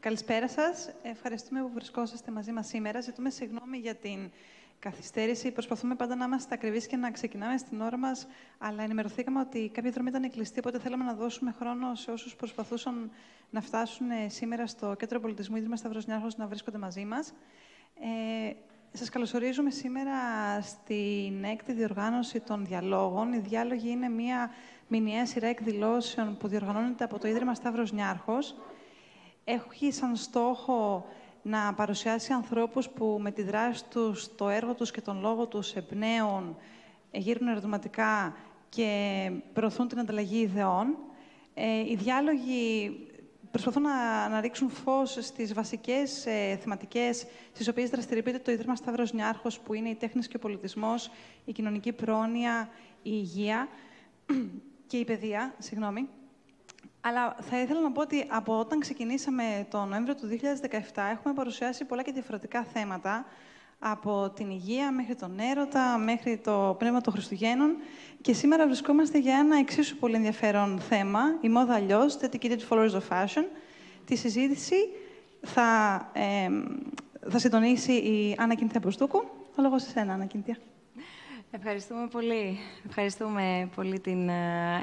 Καλησπέρα σας. Ευχαριστούμε που βρισκόσαστε μαζί μας σήμερα. Ζητούμε συγγνώμη για την καθυστέρηση. Προσπαθούμε πάντα να είμαστε ακριβείς και να ξεκινάμε στην ώρα μας, αλλά ενημερωθήκαμε ότι κάποια δρόμη ήταν κλειστή, οπότε θέλαμε να δώσουμε χρόνο σε όσους προσπαθούσαν να φτάσουν σήμερα στο Κέντρο Πολιτισμού Ίδρυμα Σταύρος Νιάρχος να βρίσκονται μαζί μας. Σας καλωσορίζουμε σήμερα στην έκτη διοργάνωση των Διαλόγων. Οι Διάλογοι είναι μια μηνιαία σειρά εκδηλώσεων που διοργανώνεται από το Ίδρυμα Σταύρος Νιάρχος. Έχει σαν στόχο να παρουσιάσει ανθρώπους που με τη δράση τους, το έργο τους και τον λόγο τους εμπνέουν, γύρουν ερωτηματικά και προωθούν την ανταλλαγή ιδεών. Οι Διάλογοι προσπαθούν να ρίξουν φως στις βασικές θεματικές στις οποίες δραστηριοποιείται το Ίδρυμα Σταύρος Νιάρχος, που είναι η τέχνης και ο πολιτισμός, η κοινωνική πρόνοια, η υγεία και η παιδεία. Συγγνώμη. Αλλά θα ήθελα να πω ότι από όταν ξεκινήσαμε τον Νοέμβριο του 2017 έχουμε παρουσιάσει πολλά και διαφορετικά θέματα, από την υγεία μέχρι τον έρωτα, μέχρι το πνεύμα των Χριστουγέννων, και σήμερα βρισκόμαστε για ένα εξίσου πολύ ενδιαφέρον θέμα, η μόδα αλλιώς, dedicated followers of fashion. Τη συζήτηση θα συντονίσει η Άννα Κινθία Μπουστούκου. Το λόγο σε εσένα, Άννα Κινθία. Ευχαριστούμε πολύ. Ευχαριστούμε πολύ την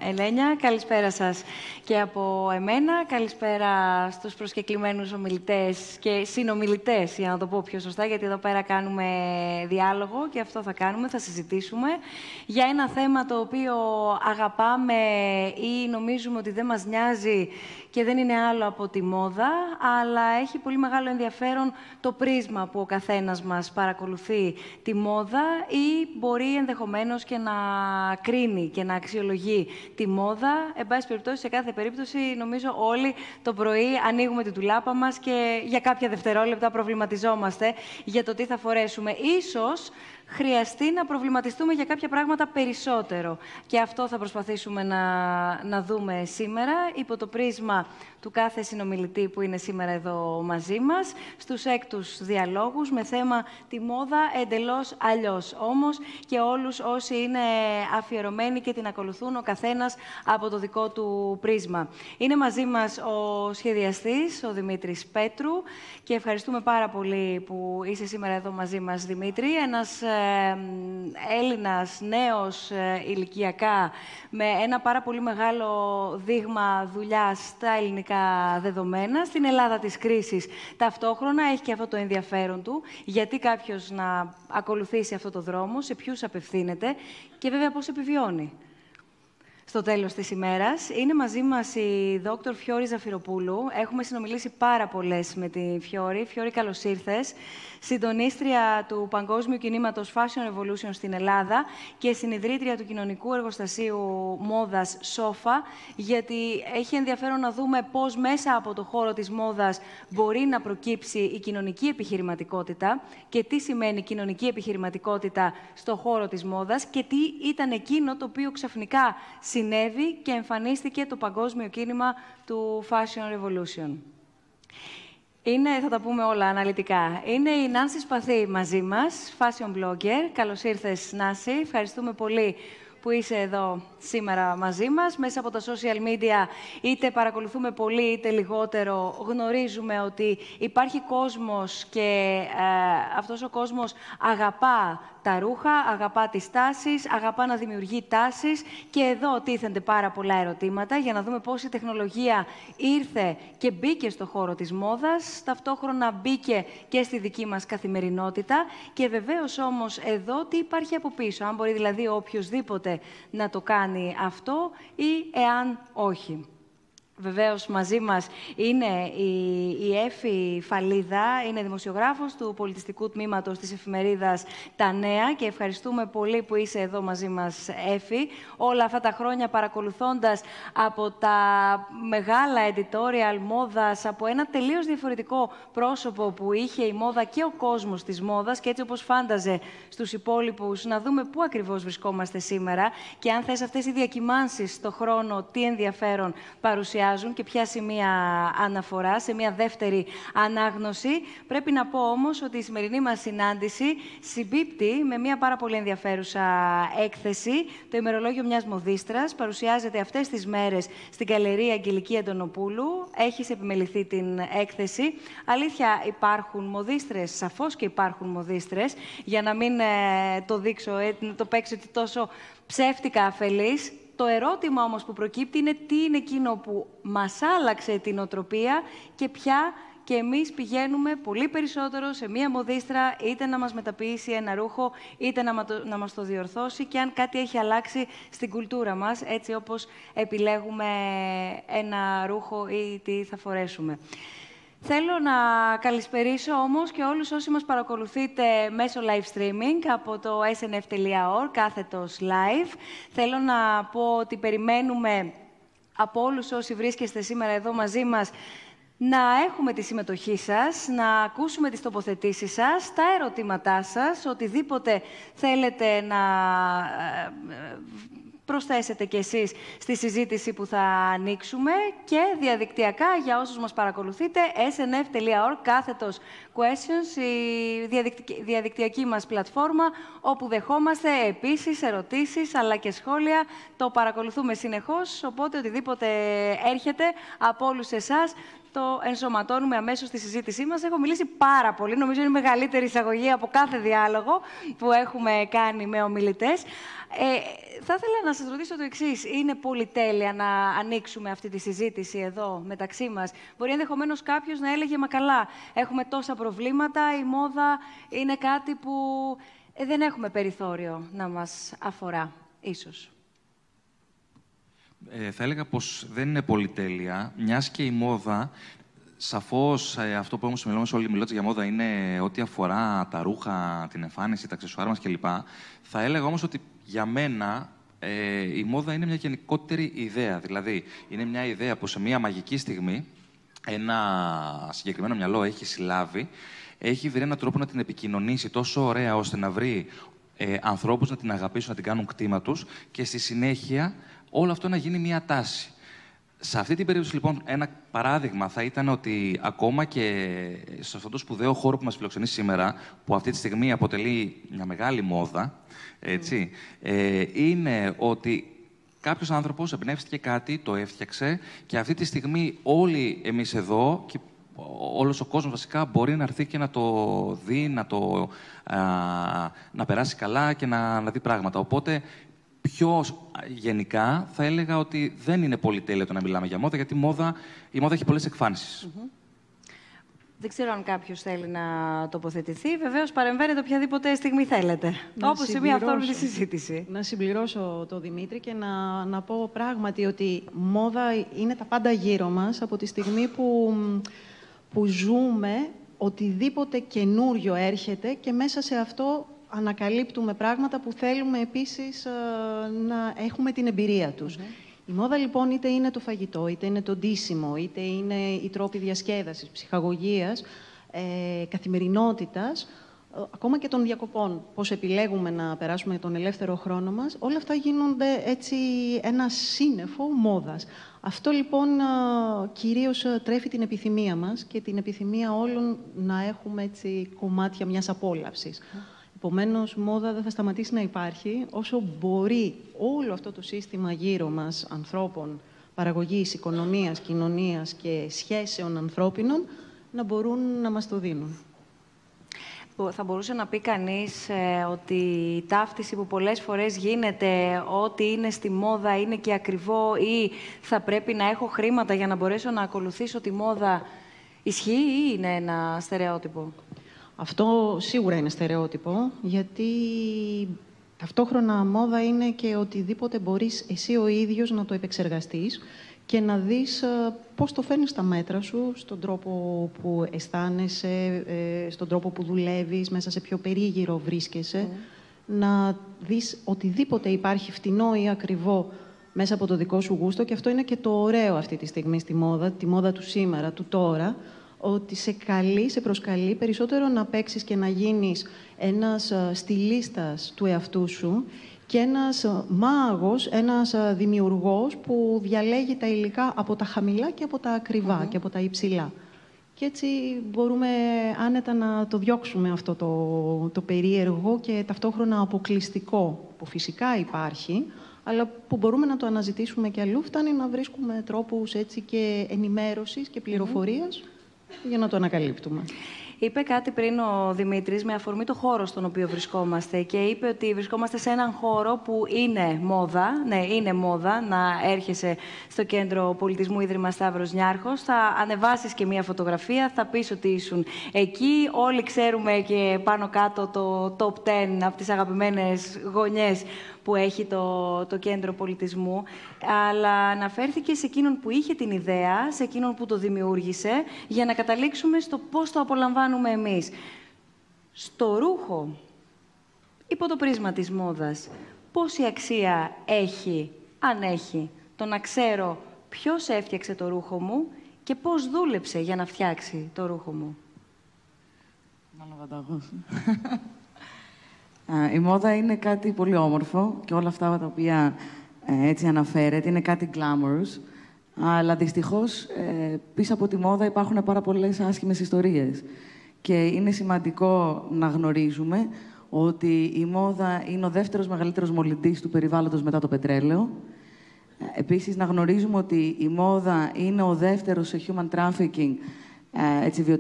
Ελένια. Καλησπέρα σας και από εμένα. Καλησπέρα στους προσκεκλημένους ομιλητές και συνομιλητές, για να το πω πιο σωστά, γιατί εδώ πέρα κάνουμε διάλογο και αυτό θα κάνουμε, θα συζητήσουμε για ένα θέμα το οποίο αγαπάμε ή νομίζουμε ότι δεν μας νοιάζει και δεν είναι άλλο από τη μόδα, αλλά έχει πολύ μεγάλο ενδιαφέρον το πρίσμα που ο καθένας μας παρακολουθεί τη μόδα ή μπορεί ενδεχομένως και να κρίνει και να αξιολογεί τη μόδα. Εν πάση περιπτώσει, σε κάθε περίπτωση, νομίζω όλοι το πρωί ανοίγουμε την τουλάπα μας και για κάποια δευτερόλεπτα προβληματιζόμαστε για το τι θα φορέσουμε. Ίσως χρειαστεί να προβληματιστούμε για κάποια πράγματα περισσότερο. Και αυτό θα προσπαθήσουμε να δούμε σήμερα, υπό το πρίσμα του κάθε συνομιλητή που είναι σήμερα εδώ μαζί μας, στους έκτους διαλόγους, με θέμα τη μόδα εντελώς αλλιώς. Όμως και όλους όσοι είναι αφιερωμένοι και την ακολουθούν, ο καθένας από το δικό του πρίσμα. Είναι μαζί μας ο σχεδιαστής, ο Δημήτρης Πέτρου, και ευχαριστούμε πάρα πολύ που είσαι σήμερα εδώ μαζί μας, Δημήτρη. Ένας Έλληνας νέος ηλικιακά, με ένα πάρα πολύ μεγάλο δείγμα δουλειάς στα ελληνικά δεδομένα, στην Ελλάδα της κρίσης ταυτόχρονα. Έχει και αυτό το ενδιαφέρον του, γιατί κάποιος να ακολουθήσει αυτό το δρόμο, σε ποιους απευθύνεται και βέβαια πώς επιβιώνει στο τέλος της ημέρας. Είναι μαζί μας η δόκτωρ Φιόρη Ζαφειροπούλου. Έχουμε συνομιλήσει πάρα πολλές με τη Φιόρη. Φιόρη, καλώς ήρθες. Συντονίστρια του παγκόσμιου κινήματος Fashion Revolution στην Ελλάδα και συνειδρίτρια του κοινωνικού εργοστασίου μόδας SOFA, γιατί έχει ενδιαφέρον να δούμε πώς μέσα από το χώρο της μόδας μπορεί να προκύψει η κοινωνική επιχειρηματικότητα και τι σημαίνει κοινωνική επιχειρηματικότητα στο χώρο της μόδας και τι ήταν εκείνο το οποίο ξαφνικά συνέβη και εμφανίστηκε το παγκόσμιο κίνημα του Fashion Revolution. Είναι, θα τα πούμε όλα αναλυτικά. Είναι η Νάνσυ Σπαθή μαζί μας, fashion blogger. Καλώς ήρθες, Νάνσυ. Ευχαριστούμε πολύ που είσαι εδώ σήμερα μαζί μας. Μέσα από τα social media, είτε παρακολουθούμε πολύ είτε λιγότερο, γνωρίζουμε ότι υπάρχει κόσμος και αυτός ο κόσμος αγαπά τα ρούχα, αγαπά τις τάσεις, αγαπά να δημιουργεί τάσεις. Και εδώ τίθενται πάρα πολλά ερωτήματα για να δούμε πώς η τεχνολογία ήρθε και μπήκε στο χώρο της μόδας, ταυτόχρονα μπήκε και στη δική μας καθημερινότητα. Και βεβαίως όμως εδώ τι υπάρχει από πίσω, αν μπορεί δηλαδή οποιοσδήποτε να το κάνει αυτό ή εάν όχι. Βεβαίως μαζί μας είναι η Έφη Φαλίδα, είναι δημοσιογράφος του πολιτιστικού τμήματος της εφημερίδας Τα Νέα, και ευχαριστούμε πολύ που είσαι εδώ μαζί μας, Έφη. Όλα αυτά τα χρόνια παρακολουθώντας από τα μεγάλα editorial μόδας, από ένα τελείως διαφορετικό πρόσωπο που είχε η μόδα και ο κόσμος της μόδας, και έτσι όπως φάνταζε στους υπόλοιπους, να δούμε πού ακριβώς βρισκόμαστε σήμερα και αν θες αυτές οι διακυμάνσεις στο χρόνο, τι ενδιαφέρον παρουσιάζει εστιάζουν και ποια σημεία αναφορά σε μια δεύτερη ανάγνωση. Πρέπει να πω όμως ότι η σημερινή μας συνάντηση συμπίπτει με μια πάρα πολύ ενδιαφέρουσα έκθεση. Το ημερολόγιο μιας μοδίστρας παρουσιάζεται αυτές τις μέρες στην γκαλερία Αγγελική Αντωνοπούλου. Έχεις επιμεληθεί την έκθεση. Αλήθεια, υπάρχουν μοδίστρες, σαφώς και υπάρχουν μοδίστρες. Για να μην το δείξω, να το παίξω ότι τόσο ψεύτικα αφελής. Το ερώτημα όμως που προκύπτει είναι τι είναι εκείνο που μας άλλαξε την οτροπία και πια και εμείς πηγαίνουμε πολύ περισσότερο σε μία μοδίστρα είτε να μας μεταποιήσει ένα ρούχο είτε να μας το διορθώσει και αν κάτι έχει αλλάξει στην κουλτούρα μας έτσι όπως επιλέγουμε ένα ρούχο ή τι θα φορέσουμε. Θέλω να καλησπερίσω όμως και όλους όσοι μας παρακολουθείτε μέσω live streaming από το snf.org/live. Θέλω να πω ότι περιμένουμε από όλους όσοι βρίσκεστε σήμερα εδώ μαζί μας να έχουμε τη συμμετοχή σας, να ακούσουμε τις τοποθετήσεις σας, τα ερωτήματά σας, οτιδήποτε θέλετε να προσθέσετε κι εσείς στη συζήτηση που θα ανοίξουμε και διαδικτυακά, για όσους μας παρακολουθείτε, snf.org/questions, η διαδικτυακή μας πλατφόρμα, όπου δεχόμαστε επίσης ερωτήσεις, αλλά και σχόλια. Το παρακολουθούμε συνεχώς, οπότε οτιδήποτε έρχεται από όλους εσάς, το ενσωματώνουμε αμέσως στη συζήτησή μας. Έχω μιλήσει πάρα πολύ. Νομίζω είναι η μεγαλύτερη εισαγωγή από κάθε διάλογο που έχουμε κάνει με ομιλητές. Θα ήθελα να σας ρωτήσω το εξής. Είναι πολυτέλεια να ανοίξουμε αυτή τη συζήτηση εδώ μεταξύ μας? Μπορεί ενδεχομένως κάποιος να έλεγε «Μα καλά, έχουμε τόσα προβλήματα, η μόδα είναι κάτι που δεν έχουμε περιθώριο να μας αφορά, ίσως». Θα έλεγα πως δεν είναι πολυτέλεια, μιας και η μόδα, σαφώς αυτό που όμως μιλάμε όλοι μιλώντας για μόδα είναι ό,τι αφορά τα ρούχα, την εμφάνιση, τα αξεσουάρ μας κλπ. Θα έλεγα όμως ότι για μένα η μόδα είναι μια γενικότερη ιδέα. Δηλαδή, είναι μια ιδέα που σε μια μαγική στιγμή ένα συγκεκριμένο μυαλό έχει συλλάβει, έχει βρει έναν τρόπο να την επικοινωνήσει τόσο ωραία ώστε να βρει ανθρώπους να την αγαπήσουν, να την κάνουν κτήμα τους και στη συνέχεια όλο αυτό να γίνει μια τάση. Σε αυτή την περίπτωση, λοιπόν, ένα παράδειγμα θα ήταν ότι ακόμα και σε αυτόν τον σπουδαίο χώρο που μας φιλοξενεί σήμερα, που αυτή τη στιγμή αποτελεί μια μεγάλη μόδα, έτσι, είναι ότι κάποιος άνθρωπος εμπνεύστηκε κάτι, το έφτιαξε και αυτή τη στιγμή όλοι εμείς εδώ, και όλος ο κόσμος βασικά, μπορεί να έρθει και να το δει, να περάσει καλά και να δει πράγματα. Οπότε, πιο γενικά, θα έλεγα ότι δεν είναι πολυτέλεια το να μιλάμε για μόδα, γιατί η μόδα έχει πολλές εκφάνσεις. Δεν ξέρω αν κάποιος θέλει να τοποθετηθεί. Βεβαίως, παρεμβαίνετε οποιαδήποτε στιγμή θέλετε. Όπως σε μια αυθόρμητη συζήτηση. Να συμπληρώσω τον Δημήτρη και να πω πράγματι ότι μόδα είναι τα πάντα γύρω μας από τη στιγμή που ζούμε. Οτιδήποτε καινούριο έρχεται και μέσα σε αυτό ανακαλύπτουμε πράγματα που θέλουμε επίσης να έχουμε την εμπειρία τους. Η μόδα, λοιπόν, είτε είναι το φαγητό, είτε είναι το ντύσιμο, είτε είναι οι τρόποι διασκέδασης, ψυχαγωγίας, καθημερινότητας, ακόμα και των διακοπών, πώς επιλέγουμε να περάσουμε τον ελεύθερο χρόνο μας, όλα αυτά γίνονται έτσι ένα σύννεφο μόδας. Αυτό, λοιπόν, κυρίως τρέφει την επιθυμία μας και την επιθυμία όλων να έχουμε έτσι κομμάτια μιας απόλαυσης. Επομένως, μόδα δεν θα σταματήσει να υπάρχει όσο μπορεί όλο αυτό το σύστημα γύρω μας ανθρώπων, παραγωγής, οικονομίας, κοινωνίας και σχέσεων ανθρώπινων να μπορούν να μας το δίνουν. Θα μπορούσε να πει κανείς ότι η ταύτιση που πολλές φορές γίνεται ότι είναι στη μόδα, είναι και ακριβό ή θα πρέπει να έχω χρήματα για να μπορέσω να ακολουθήσω τη μόδα, ισχύει ή είναι ένα στερεότυπο? Αυτό σίγουρα είναι στερεότυπο, γιατί ταυτόχρονα μόδα είναι και οτιδήποτε μπορείς εσύ ο ίδιος να το επεξεργαστείς και να δεις πώς το φέρνεις στα μέτρα σου, στον τρόπο που αισθάνεσαι, στον τρόπο που δουλεύεις, μέσα σε ποιο περίγυρο βρίσκεσαι, να δεις οτιδήποτε υπάρχει φτηνό ή ακριβό μέσα από το δικό σου γούστο και αυτό είναι και το ωραίο αυτή τη στιγμή στη μόδα, τη μόδα του σήμερα, του τώρα, ότι σε προσκαλεί περισσότερο να παίξεις και να γίνεις ένας στιλίστας του εαυτού σου και ένας μάγος, ένας δημιουργός που διαλέγει τα υλικά από τα χαμηλά και από τα ακριβά και από τα υψηλά. Και έτσι μπορούμε άνετα να το διώξουμε αυτό το περίεργο και ταυτόχρονα αποκλειστικό που φυσικά υπάρχει, αλλά που μπορούμε να το αναζητήσουμε και αλλού, φτάνει να βρίσκουμε τρόπους έτσι και ενημέρωσης και πληροφορίας για να το ανακαλύπτουμε. Είπε κάτι πριν ο Δημήτρης με αφορμή το χώρο στον οποίο βρισκόμαστε και είπε ότι βρισκόμαστε σε έναν χώρο που είναι μόδα, ναι, είναι μόδα να έρχεσαι στο Κέντρο Πολιτισμού Ίδρυμα Σταύρος Νιάρχος, θα ανεβάσεις και μία φωτογραφία, θα πεις ότι ήσουν εκεί, όλοι ξέρουμε και πάνω κάτω το top 10 από τις αγαπημένες γωνιές που έχει το Κέντρο Πολιτισμού, αλλά αναφέρθηκε σε εκείνον που είχε την ιδέα, σε εκείνον που το δημιούργησε, για να καταλήξουμε στο πώς το απολαμβάνουμε εμείς. Στο ρούχο, υπό το πρίσμα της μόδας, πόση αξία έχει, αν έχει, το να ξέρω ποιος έφτιαξε το ρούχο μου και πώς δούλεψε για να φτιάξει το ρούχο μου. Η μόδα είναι κάτι πολύ όμορφο και όλα αυτά τα οποία έτσι αναφέρεται είναι κάτι glamorous, αλλά δυστυχώς πίσω από τη μόδα υπάρχουν πάρα πολλές άσχημες ιστορίες και είναι σημαντικό να γνωρίζουμε ότι η μόδα είναι ο δεύτερος μεγαλύτερος μολυντής του περιβάλλοντος μετά το πετρέλαιο. Επίσης, να γνωρίζουμε ότι η μόδα είναι ο δεύτερος σε human trafficking, έτσι,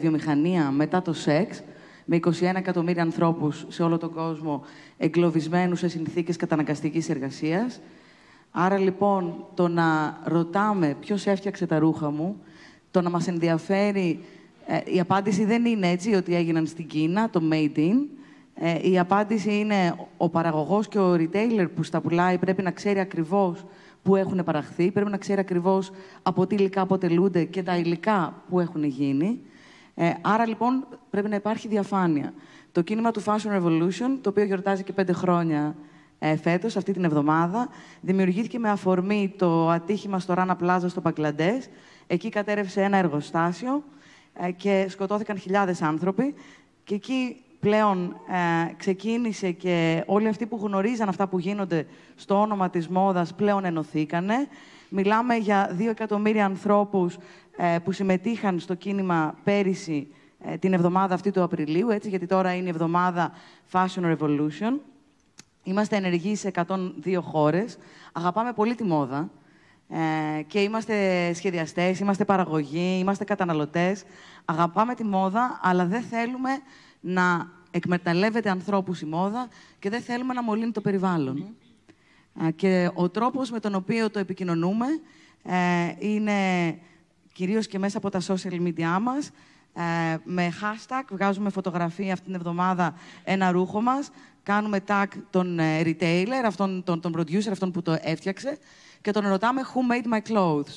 βιομηχανία μετά το σεξ, με 21 εκατομμύρια ανθρώπους σε όλο τον κόσμο εγκλωβισμένους σε συνθήκες καταναγκαστικής εργασίας. Άρα, λοιπόν, το να ρωτάμε ποιος έφτιαξε τα ρούχα μου, το να μας ενδιαφέρει... η απάντηση δεν είναι έτσι ότι έγιναν στην Κίνα, το made in. Η απάντηση είναι ο παραγωγός και ο retailer που στα πουλάει πρέπει να ξέρει ακριβώς που έχουν παραχθεί, πρέπει να ξέρει ακριβώς από τι υλικά αποτελούνται και τα υλικά που έχουν γίνει. Άρα, λοιπόν, πρέπει να υπάρχει διαφάνεια. Το κίνημα του Fashion Revolution, το οποίο γιορτάζει και 5 χρόνια φέτος, αυτή την εβδομάδα, δημιουργήθηκε με αφορμή το ατύχημα στο Rana Plaza στο Μπαγκλαντές. Εκεί κατέρευσε ένα εργοστάσιο και σκοτώθηκαν χιλιάδες άνθρωποι. Και εκεί πλέον ξεκίνησε και όλοι αυτοί που γνωρίζαν αυτά που γίνονται στο όνομα της μόδας πλέον ενωθήκανε. Μιλάμε για 2 εκατομμύρια ανθρώπους που συμμετείχαν στο κίνημα πέρυσι την εβδομάδα αυτή του Απριλίου, έτσι, γιατί τώρα είναι η εβδομάδα Fashion Revolution. Είμαστε ενεργοί σε 102 χώρες. Αγαπάμε πολύ τη μόδα και είμαστε σχεδιαστές, είμαστε παραγωγοί, είμαστε καταναλωτές. Αγαπάμε τη μόδα, αλλά δεν θέλουμε να εκμεταλλεύεται ανθρώπους η μόδα και δεν θέλουμε να μολύνει το περιβάλλον. Και ο τρόπος με τον οποίο το επικοινωνούμε είναι... κυρίως και μέσα από τα social media μας, με hashtag, βγάζουμε φωτογραφία αυτήν την εβδομάδα ένα ρούχο μας, κάνουμε tag τον retailer, τον producer, αυτόν που το έφτιαξε, και τον ρωτάμε «Who made my clothes?»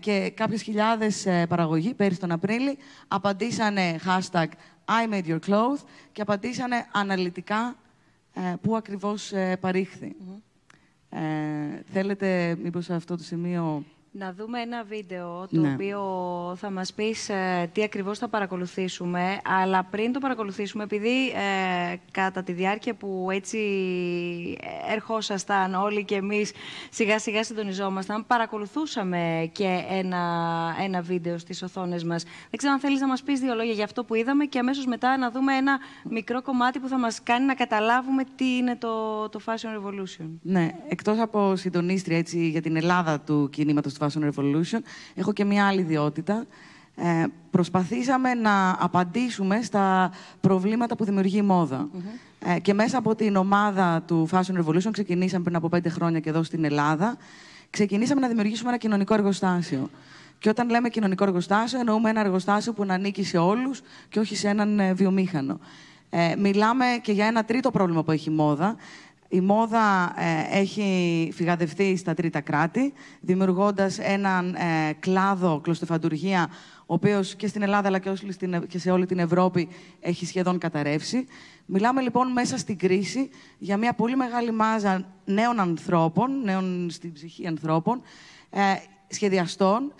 και κάποιες χιλιάδες παραγωγοί, πέρυσι τον Απρίλη, απαντήσανε hashtag «I made your clothes» και απαντήσανε αναλυτικά πού ακριβώς παρήχθη. Θέλετε μήπως σε αυτό το σημείο... να δούμε ένα βίντεο, το οποίο θα μας πεις τι ακριβώς θα παρακολουθήσουμε. Αλλά πριν το παρακολουθήσουμε, επειδή κατά τη διάρκεια που έτσι ερχόσασταν όλοι και εμείς σιγά σιγά συντονιζόμασταν, παρακολουθούσαμε και ένα βίντεο στις οθόνες μας. Δεν ξέρω αν θέλεις να μας πεις 2 λόγια για αυτό που είδαμε και αμέσως μετά να δούμε ένα μικρό κομμάτι που θα μας κάνει να καταλάβουμε τι είναι το Fashion Revolution. Ναι, εκτός από συντονίστρια έτσι, για την Ελλάδα του κινήματος Fashion Revolution, έχω και μια άλλη ιδιότητα. Προσπαθήσαμε να απαντήσουμε στα προβλήματα που δημιουργεί η μόδα. Και μέσα από την ομάδα του Fashion Revolution, ξεκινήσαμε πριν από 5 χρόνια και εδώ στην Ελλάδα, ξεκινήσαμε να δημιουργήσουμε ένα κοινωνικό εργοστάσιο. Και όταν λέμε κοινωνικό εργοστάσιο, εννοούμε ένα εργοστάσιο που να ανήκει σε όλους και όχι σε έναν βιομήχανο. Μιλάμε και για ένα τρίτο πρόβλημα που έχει η μόδα. Η μόδα έχει φυγαδευτεί στα τρίτα κράτη, δημιουργώντας έναν κλάδο κλωστεφαντουργία ο οποίος και στην Ελλάδα αλλά και σε όλη την Ευρώπη έχει σχεδόν καταρρεύσει. Μιλάμε λοιπόν μέσα στην κρίση για μια πολύ μεγάλη μάζα νέων ανθρώπων, νέων στην ψυχή ανθρώπων, σχεδιαστών,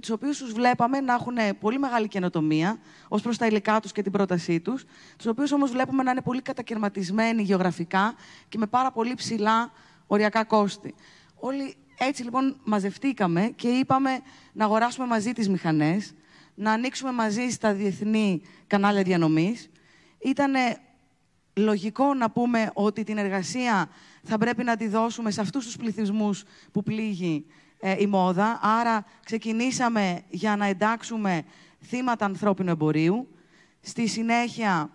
τους οποίους τους βλέπαμε να έχουν πολύ μεγάλη καινοτομία ως προς τα υλικά τους και την πρότασή τους, τους οποίους όμως βλέπουμε να είναι πολύ κατακαιρματισμένοι γεωγραφικά και με πάρα πολύ ψηλά οριακά κόστη. Όλοι έτσι λοιπόν μαζευτήκαμε και είπαμε να αγοράσουμε μαζί τις μηχανές, να ανοίξουμε μαζί στα διεθνή κανάλια διανομής. Ήτανε λογικό να πούμε ότι την εργασία θα πρέπει να τη δώσουμε σε αυτούς τους πληθυσμούς που πλήγει η μόδα. Άρα ξεκινήσαμε για να εντάξουμε θύματα ανθρώπινου εμπορίου. Στη συνέχεια,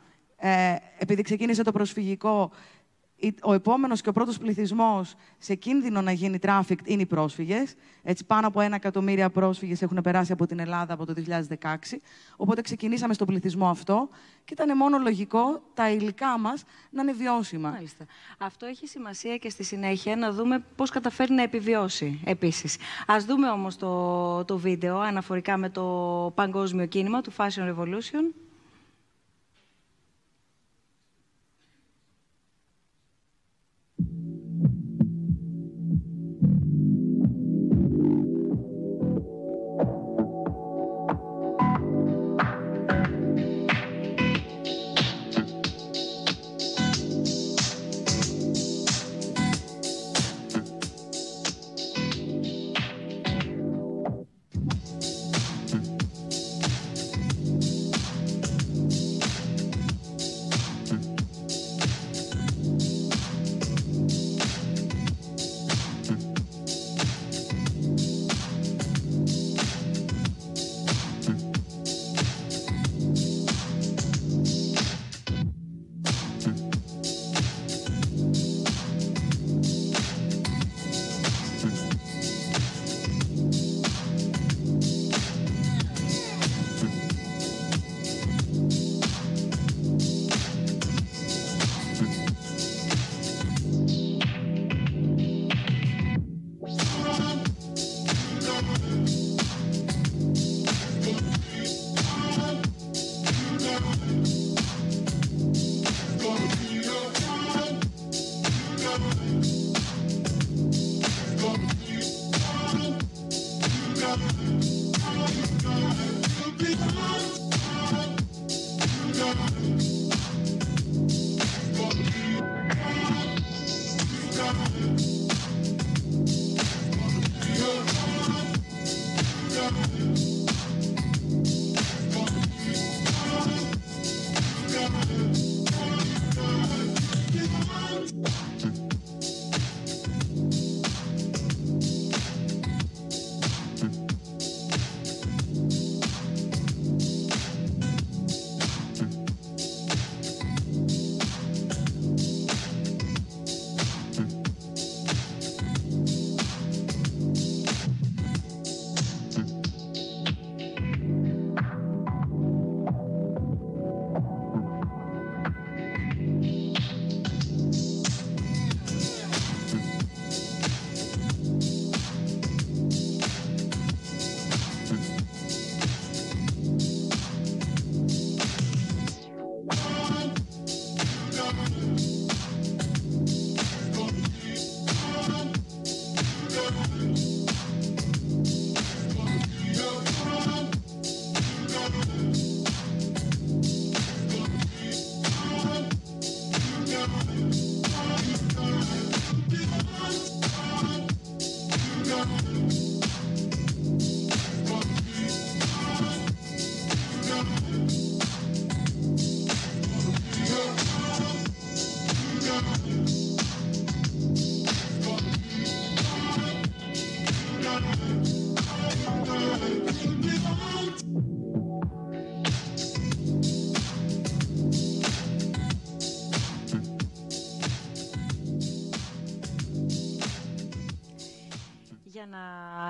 επειδή ξεκίνησε το προσφυγικό, ο επόμενος και ο πρώτος πληθυσμός σε κίνδυνο να γίνει τράφικ είναι οι πρόσφυγες. Έτσι, πάνω από 1 εκατομμύριο πρόσφυγες έχουν περάσει από την Ελλάδα από το 2016. Οπότε ξεκινήσαμε στον πληθυσμό αυτό και ήταν μόνο λογικό τα υλικά μας να είναι βιώσιμα. Μάλιστα. Αυτό έχει σημασία και στη συνέχεια να δούμε πώς καταφέρει να επιβιώσει επίσης. Ας δούμε όμως το βίντεο αναφορικά με το παγκόσμιο κίνημα του Fashion Revolution.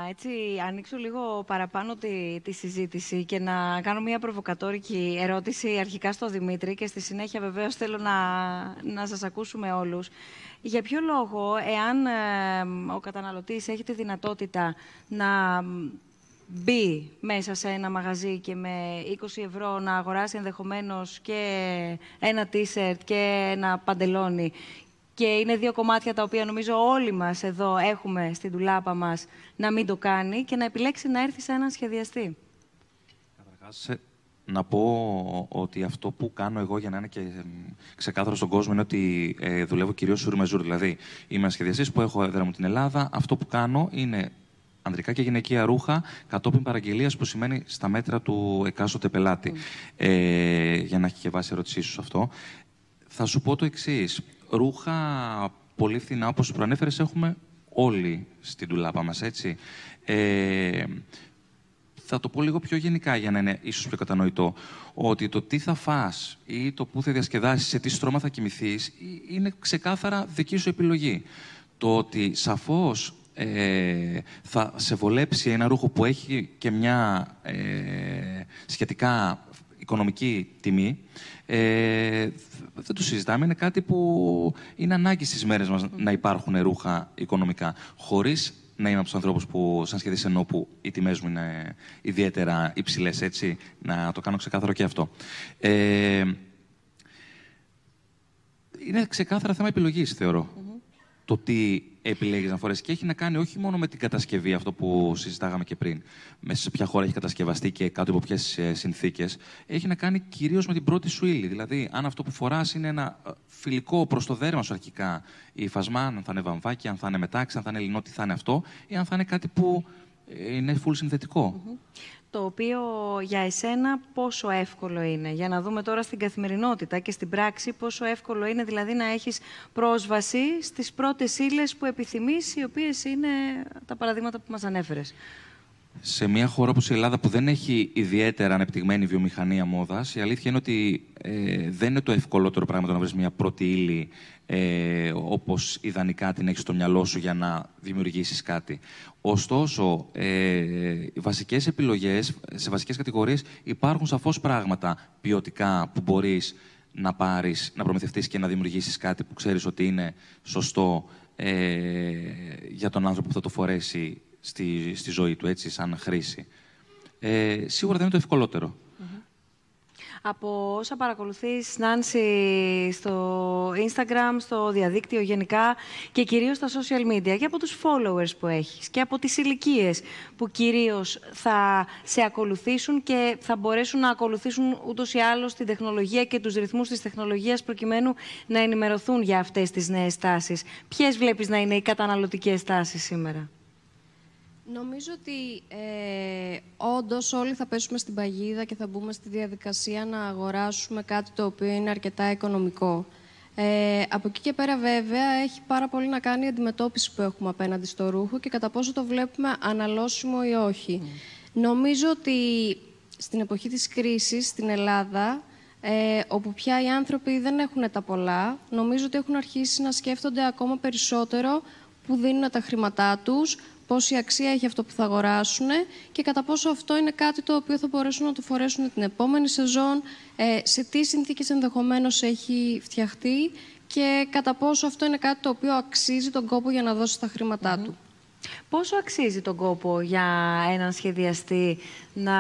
Έτσι, ανοίξω λίγο παραπάνω τη συζήτηση και να κάνω μια προβοκατόρικη ερώτηση αρχικά στο Δημήτρη και στη συνέχεια βεβαίως θέλω να σας ακούσουμε όλους. Για ποιο λόγο, εάν ο καταναλωτής έχει τη δυνατότητα να μπει μέσα σε ένα μαγαζί και με 20 ευρώ να αγοράσει ενδεχομένως και ένα t-shirt και ένα παντελόνι. Και είναι δύο κομμάτια τα οποία νομίζω όλοι μας εδώ έχουμε στην ντουλάπα μας, να μην το κάνει και να επιλέξει να έρθει σε έναν σχεδιαστή. Καταρχάς, να πω ότι αυτό που κάνω εγώ για να είναι και ξεκάθαρο στον κόσμο είναι ότι δουλεύω κυρίως σουρ με ζουρ. Δηλαδή, είμαι σχεδιαστής που έχω έδρα μου την Ελλάδα. Αυτό που κάνω είναι ανδρικά και γυναικεία ρούχα κατόπιν παραγγελίας, που σημαίνει στα μέτρα του εκάστοτε πελάτη. Για να έχει και βάση ερώτησή σου αυτό. Θα σου πω το εξής. Ρούχα πολύ φθηνά, όπως προανέφερες, έχουμε όλοι στην ντουλάπα μας, έτσι. Θα το πω λίγο πιο γενικά για να είναι ίσως πιο κατανοητό. Ότι το τι θα φας ή το που θα διασκεδάσεις, σε τι στρώμα θα κοιμηθείς, είναι ξεκάθαρα δική σου επιλογή. Το ότι σαφώς θα σε βολέψει ένα ρούχο που έχει και μια σχετικά οικονομική τιμή, δεν το συζητάμε, είναι κάτι που είναι ανάγκη στις μέρες μας να υπάρχουν ρούχα οικονομικά, χωρίς να είμαι από τους ανθρώπους που, σαν σχεδίς ενώ που οι τιμές μου είναι ιδιαίτερα υψηλές, έτσι, να το κάνω ξεκάθαρο και αυτό. Είναι ξεκάθαρα θέμα επιλογής, θεωρώ, το τι επιλέγεις να φορέσεις. Και έχει να κάνει όχι μόνο με την κατασκευή, αυτό που συζητάγαμε και πριν, μέσα σε ποια χώρα έχει κατασκευαστεί και κάτω από ποιες συνθήκες. Έχει να κάνει κυρίως με την πρώτη σου ύλη. Δηλαδή, αν αυτό που φοράς είναι ένα φιλικό προς το δέρμα σου αρχικά υφασμά, αν θα είναι βαμβάκι, αν θα είναι μετάξι, αν θα είναι λινό, τι θα είναι αυτό, ή αν θα είναι κάτι που είναι full συνθετικό. Το οποίο για εσένα πόσο εύκολο είναι, για να δούμε τώρα στην καθημερινότητα και στην πράξη πόσο εύκολο είναι δηλαδή να έχεις πρόσβαση στις πρώτες ύλες που επιθυμείς, οι οποίες είναι τα παραδείγματα που μας ανέφερες. Σε μια χώρα όπως η Ελλάδα που δεν έχει ιδιαίτερα ανεπτυγμένη βιομηχανία μόδας, η αλήθεια είναι ότι δεν είναι το ευκολότερο πράγμα το να βρεις μια πρώτη ύλη όπως ιδανικά την έχεις στο μυαλό σου για να δημιουργήσεις κάτι. Ωστόσο, βασικές επιλογές, σε βασικές κατηγορίες υπάρχουν σαφώς πράγματα ποιοτικά που μπορείς να πάρεις, να προμηθευτείς και να δημιουργήσεις κάτι που ξέρεις ότι είναι σωστό για τον άνθρωπο που θα το φορέσει στη ζωή του, έτσι, σαν χρήση. Σίγουρα δεν είναι το ευκολότερο. Από όσα παρακολουθείς, Νάνσυ, στο Instagram, στο διαδίκτυο γενικά και κυρίως στα social media, και από τους followers που έχεις και από τις ηλικίες που κυρίως θα σε ακολουθήσουν και θα μπορέσουν να ακολουθήσουν ούτως ή άλλως την τεχνολογία και τους ρυθμούς της τεχνολογίας προκειμένου να ενημερωθούν για αυτές τις νέες τάσεις. Ποιες βλέπεις να είναι οι καταναλωτικές τάσεις σήμερα? Νομίζω ότι όντως όλοι θα πέσουμε στην παγίδα και θα μπούμε στη διαδικασία να αγοράσουμε κάτι το οποίο είναι αρκετά οικονομικό. Από εκεί και πέρα, βέβαια, έχει πάρα πολύ να κάνει η αντιμετώπιση που έχουμε απέναντι στο ρούχο και κατά πόσο το βλέπουμε αναλώσιμο ή όχι. Νομίζω ότι στην εποχή της κρίσης στην Ελλάδα, όπου πια οι άνθρωποι δεν έχουν τα πολλά, νομίζω ότι έχουν αρχίσει να σκέφτονται ακόμα περισσότερο πού δίνουν τα χρήματά τους, πόση αξία έχει αυτό που θα αγοράσουν και κατά πόσο αυτό είναι κάτι το οποίο θα μπορέσουν να το φορέσουν την επόμενη σεζόν, σε τι συνθήκες ενδεχομένως έχει φτιαχτεί και κατά πόσο αυτό είναι κάτι το οποίο αξίζει τον κόπο για να δώσει τα χρήματά του. Πόσο αξίζει τον κόπο για έναν σχεδιαστή να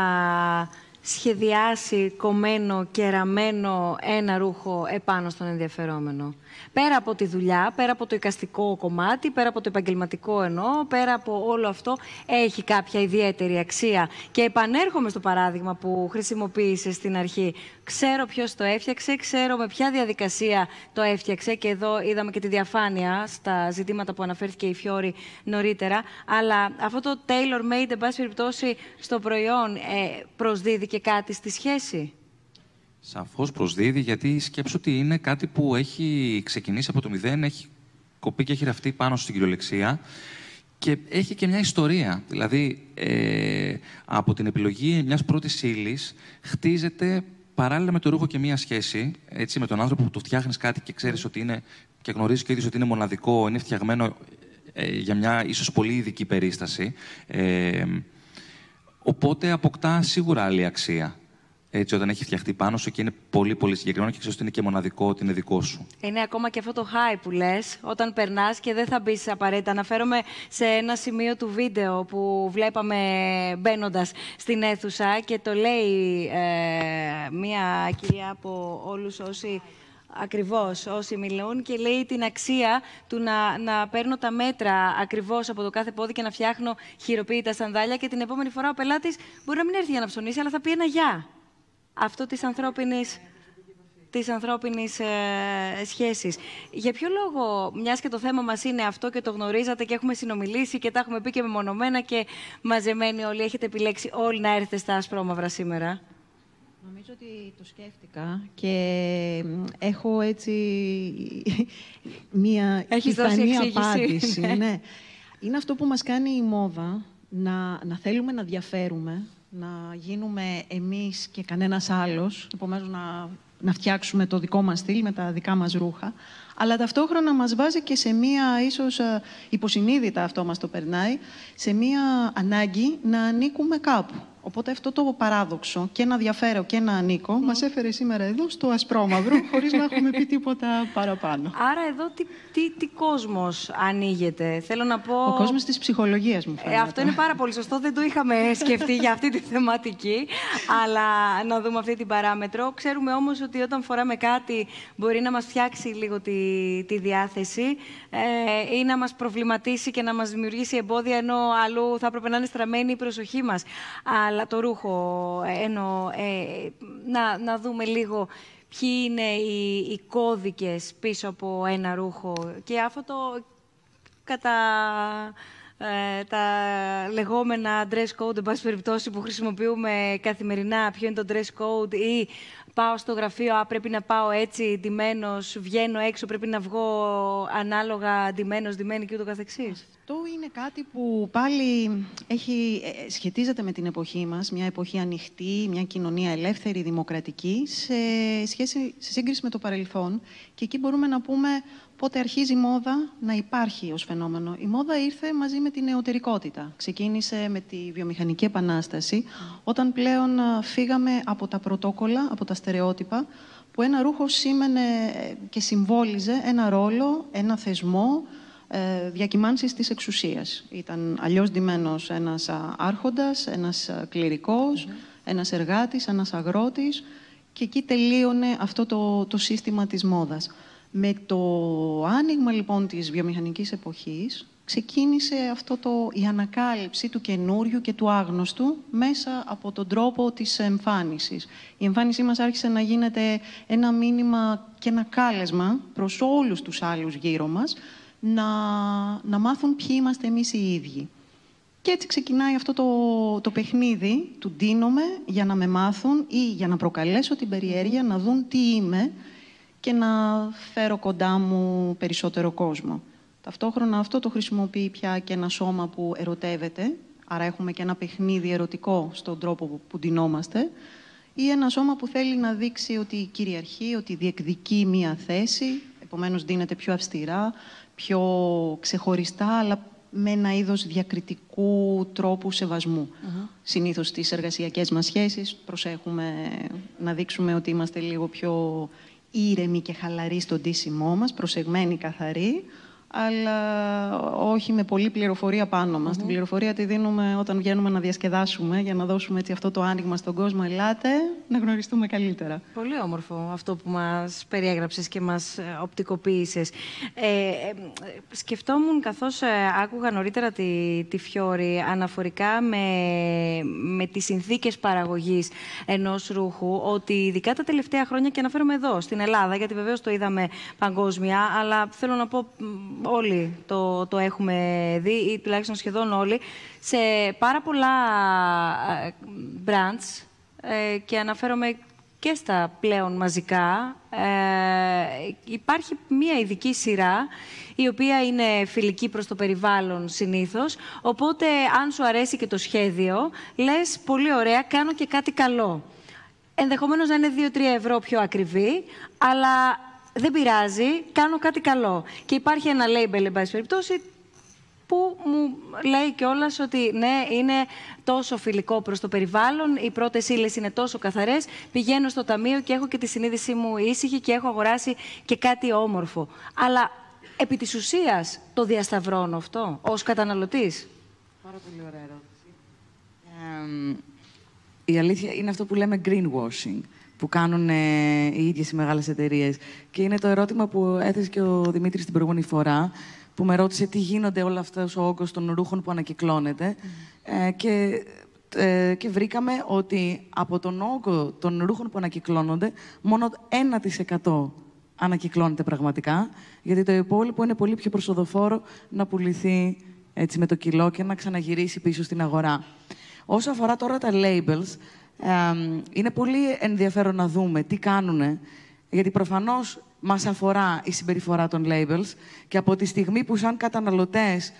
σχεδιάσει κομμένο και ραμμένο ένα ρούχο επάνω στον ενδιαφερόμενο? Πέρα από τη δουλειά, πέρα από το εικαστικό κομμάτι, πέρα από το επαγγελματικό εννοώ, πέρα από όλο αυτό, έχει κάποια ιδιαίτερη αξία? Και επανέρχομαι στο παράδειγμα που χρησιμοποίησε στην αρχή. Ξέρω ποιος το έφτιαξε, ξέρω με ποια διαδικασία το έφτιαξε και εδώ είδαμε και τη διαφάνεια στα ζητήματα που αναφέρθηκε η Φιόρη νωρίτερα. Αλλά αυτό το tailor-made, εν πάση περιπτώσει, στο προϊόν προσδίδει και κάτι στη σχέση? Σαφώς προσδίδει, γιατί σκέψω ότι είναι κάτι που έχει ξεκινήσει από το μηδέν, έχει κοπεί και έχει ραφτεί πάνω στην κυριολεξία και έχει και μια ιστορία. Δηλαδή, από την επιλογή μιας πρώτης ύλης χτίζεται παράλληλα με το ρούχο και μια σχέση, έτσι, με τον άνθρωπο που του φτιάχνεις κάτι και ξέρεις ότι είναι, και γνωρίζεις και ίδιος ότι είναι μοναδικό, είναι φτιαγμένο για μια ίσως πολύ ειδική περίσταση. Οπότε αποκτά σίγουρα άλλη αξία. έτσι όταν έχει φτιαχτεί πάνω σου και είναι πολύ πολύ συγκεκριμένο και ξέρεις ότι είναι και μοναδικό, ότι είναι δικό σου. Είναι ακόμα και αυτό το high που λες, όταν περνάς και δεν θα μπεις απαραίτητα. Αναφέρομαι σε ένα σημείο του βίντεο που βλέπαμε μπαίνοντας στην αίθουσα και το λέει μία κυρία από όλους όσοι... Ακριβώς, όσοι μιλούν και λέει την αξία του να παίρνω τα μέτρα ακριβώς από το κάθε πόδι και να φτιάχνω χειροποίητα σανδάλια και την επόμενη φορά ο πελάτης μπορεί να μην έρθει για να ψωνίσει, αλλά θα πει ένα γεια. Αυτό της ανθρώπινης σχέσης. Για ποιο λόγο, μιας και το θέμα μας είναι αυτό και το γνωρίζατε και έχουμε συνομιλήσει και τα έχουμε πει και μεμονωμένα και μαζεμένοι όλοι, έχετε επιλέξει όλοι να έρθετε στα ασπρόμαυρα σήμερα? Νομίζω ότι το σκέφτηκα και έχω έτσι μία πιθανή απάντηση. Ναι. Είναι αυτό που μας κάνει η μόδα, να θέλουμε να διαφέρουμε, να γίνουμε εμείς και κανένας άλλος, επομένως να φτιάξουμε το δικό μας στυλ με τα δικά μας ρούχα, αλλά ταυτόχρονα μας βάζει και σε μία, ίσως υποσυνείδητα αυτό μας το περνάει, σε μία ανάγκη να ανήκουμε κάπου. Οπότε αυτό το παράδοξο, και να διαφέρω και να ανήκω, μας έφερε σήμερα εδώ στο ασπρόμαυρο, χωρίς να έχουμε πει τίποτα παραπάνω. Άρα εδώ τι κόσμος ανοίγεται, θέλω να πω... Ο κόσμος της ψυχολογίας μου φαίνεται. Αυτό είναι πάρα πολύ σωστό, δεν το είχαμε σκεφτεί για αυτή τη θεματική, αλλά να δούμε αυτή την παράμετρο. Ξέρουμε όμως ότι όταν φοράμε κάτι μπορεί να μας φτιάξει λίγο τη διάθεση ή να μας προβληματίσει και να μας δημιουργήσει εμπόδια, ενώ αλλού θα έπρεπε να είναι στραμμένη η προσοχή μας. Αλλά το ρούχο, εννοώ, να δούμε λίγο ποιοι είναι οι κώδικες πίσω από ένα ρούχο. Και αυτό το κατά τα λεγόμενα dress code, εν πάση περιπτώσει, που χρησιμοποιούμε καθημερινά, ποιο είναι το dress code ή πάω στο γραφείο, πρέπει να πάω έτσι ντυμένος, βγαίνω έξω, πρέπει να βγω ανάλογα ντυμένος, ντυμένη και ούτω καθεξής. Αυτό είναι κάτι που πάλι σχετίζεται με την εποχή μας, μια εποχή ανοιχτή, μια κοινωνία ελεύθερη, δημοκρατική, σε σύγκριση με το παρελθόν. Και εκεί μπορούμε να πούμε πότε αρχίζει η μόδα να υπάρχει ως φαινόμενο. Η μόδα ήρθε μαζί με την νεωτερικότητα. Ξεκίνησε με τη βιομηχανική επανάσταση, όταν πλέον φύγαμε από τα πρωτόκολλα, από τα στερεότυπα, που ένα ρούχο σήμαινε και συμβόλιζε ένα ρόλο, ένα θεσμό, διακυμάνσεις της εξουσίας. Ήταν αλλιώς ντυμένος ένας άρχοντας, ένας κληρικός, ένας εργάτης, ένας αγρότης και εκεί τελείωνε αυτό το σύστημα της μόδας. Με το άνοιγμα λοιπόν της βιομηχανικής εποχής ξεκίνησε η ανακάλυψη του καινούριου και του άγνωστου μέσα από τον τρόπο της εμφάνισης. Η εμφάνισή μας άρχισε να γίνεται ένα μήνυμα και ένα κάλεσμα προς όλους τους άλλους γύρω μας να μάθουν ποιοι είμαστε εμείς οι ίδιοι. Και έτσι ξεκινάει αυτό το παιχνίδι του ντύνομαι για να με μάθουν ή για να προκαλέσω την περιέργεια, να δουν τι είμαι και να φέρω κοντά μου περισσότερο κόσμο. Ταυτόχρονα αυτό το χρησιμοποιεί πια και ένα σώμα που ερωτεύεται, άρα έχουμε και ένα παιχνίδι ερωτικό στον τρόπο που ντυνόμαστε, ή ένα σώμα που θέλει να δείξει ότι κυριαρχεί, ότι διεκδικεί μία θέση, επομένως δίνεται πιο αυστηρά, πιο ξεχωριστά, αλλά με ένα είδος διακριτικού τρόπου σεβασμού. Συνήθως στις εργασιακές μας σχέσεις προσέχουμε να δείξουμε ότι είμαστε λίγο πιο ήρεμοι και χαλαροί στον ντύσιμό μας, προσεγμένοι, καθαροί, αλλά όχι με πολλή πληροφορία πάνω μας. Την πληροφορία τη δίνουμε όταν βγαίνουμε να διασκεδάσουμε, για να δώσουμε έτσι αυτό το άνοιγμα στον κόσμο. Ελάτε, να γνωριστούμε καλύτερα. Πολύ όμορφο αυτό που μας περιέγραψες και μας οπτικοποίησες. Σκεφτόμουν, καθώς άκουγα νωρίτερα τη Φιόρη, αναφορικά με τις συνθήκες παραγωγής ενός ρούχου, ότι ειδικά τα τελευταία χρόνια, και αναφέρομαι εδώ, στην Ελλάδα, γιατί βεβαίως το είδαμε παγκόσμια, αλλά θέλω να πω... Όλοι το έχουμε δει, ή τουλάχιστον σχεδόν όλοι, σε πάρα πολλά brands και αναφέρομαι και στα πλέον μαζικά. Υπάρχει μία ειδική σειρά, η οποία είναι φιλική προς το περιβάλλον συνήθως. Οπότε, αν σου αρέσει και το σχέδιο, λες πολύ ωραία, κάνω και κάτι καλό. Ενδεχομένως να είναι 2-3 ευρώ πιο ακριβή, αλλά... Δεν πειράζει, κάνω κάτι καλό. Και υπάρχει ένα label, εν πάση περιπτώσει, που μου λέει κιόλας ότι ναι, είναι τόσο φιλικό προς το περιβάλλον, οι πρώτες ύλες είναι τόσο καθαρές, πηγαίνω στο ταμείο και έχω και τη συνείδησή μου ήσυχη και έχω αγοράσει και κάτι όμορφο. Αλλά επί της ουσίας το διασταυρώνω αυτό ως καταναλωτής. Πάρα πολύ ωραία ερώτηση. Η αλήθεια είναι αυτό που λέμε greenwashing, που κάνουν οι ίδιες οι μεγάλες εταιρείες. Και είναι το ερώτημα που έθεσε και ο Δημήτρης την προηγούμενη φορά, που με ρώτησε τι γίνονται όλα αυτά ο όγκος των ρούχων που ανακυκλώνεται. Και βρήκαμε ότι από τον όγκο των ρούχων που ανακυκλώνονται, μόνο 1% ανακυκλώνεται πραγματικά, γιατί το υπόλοιπο είναι πολύ πιο προσοδοφόρο να πουληθεί έτσι, με το κιλό και να ξαναγυρίσει πίσω στην αγορά. Όσο αφορά τώρα τα labels, είναι πολύ ενδιαφέρον να δούμε τι κάνουνε, γιατί προφανώς μας αφορά η συμπεριφορά των labels και από τη στιγμή που σαν καταναλωτές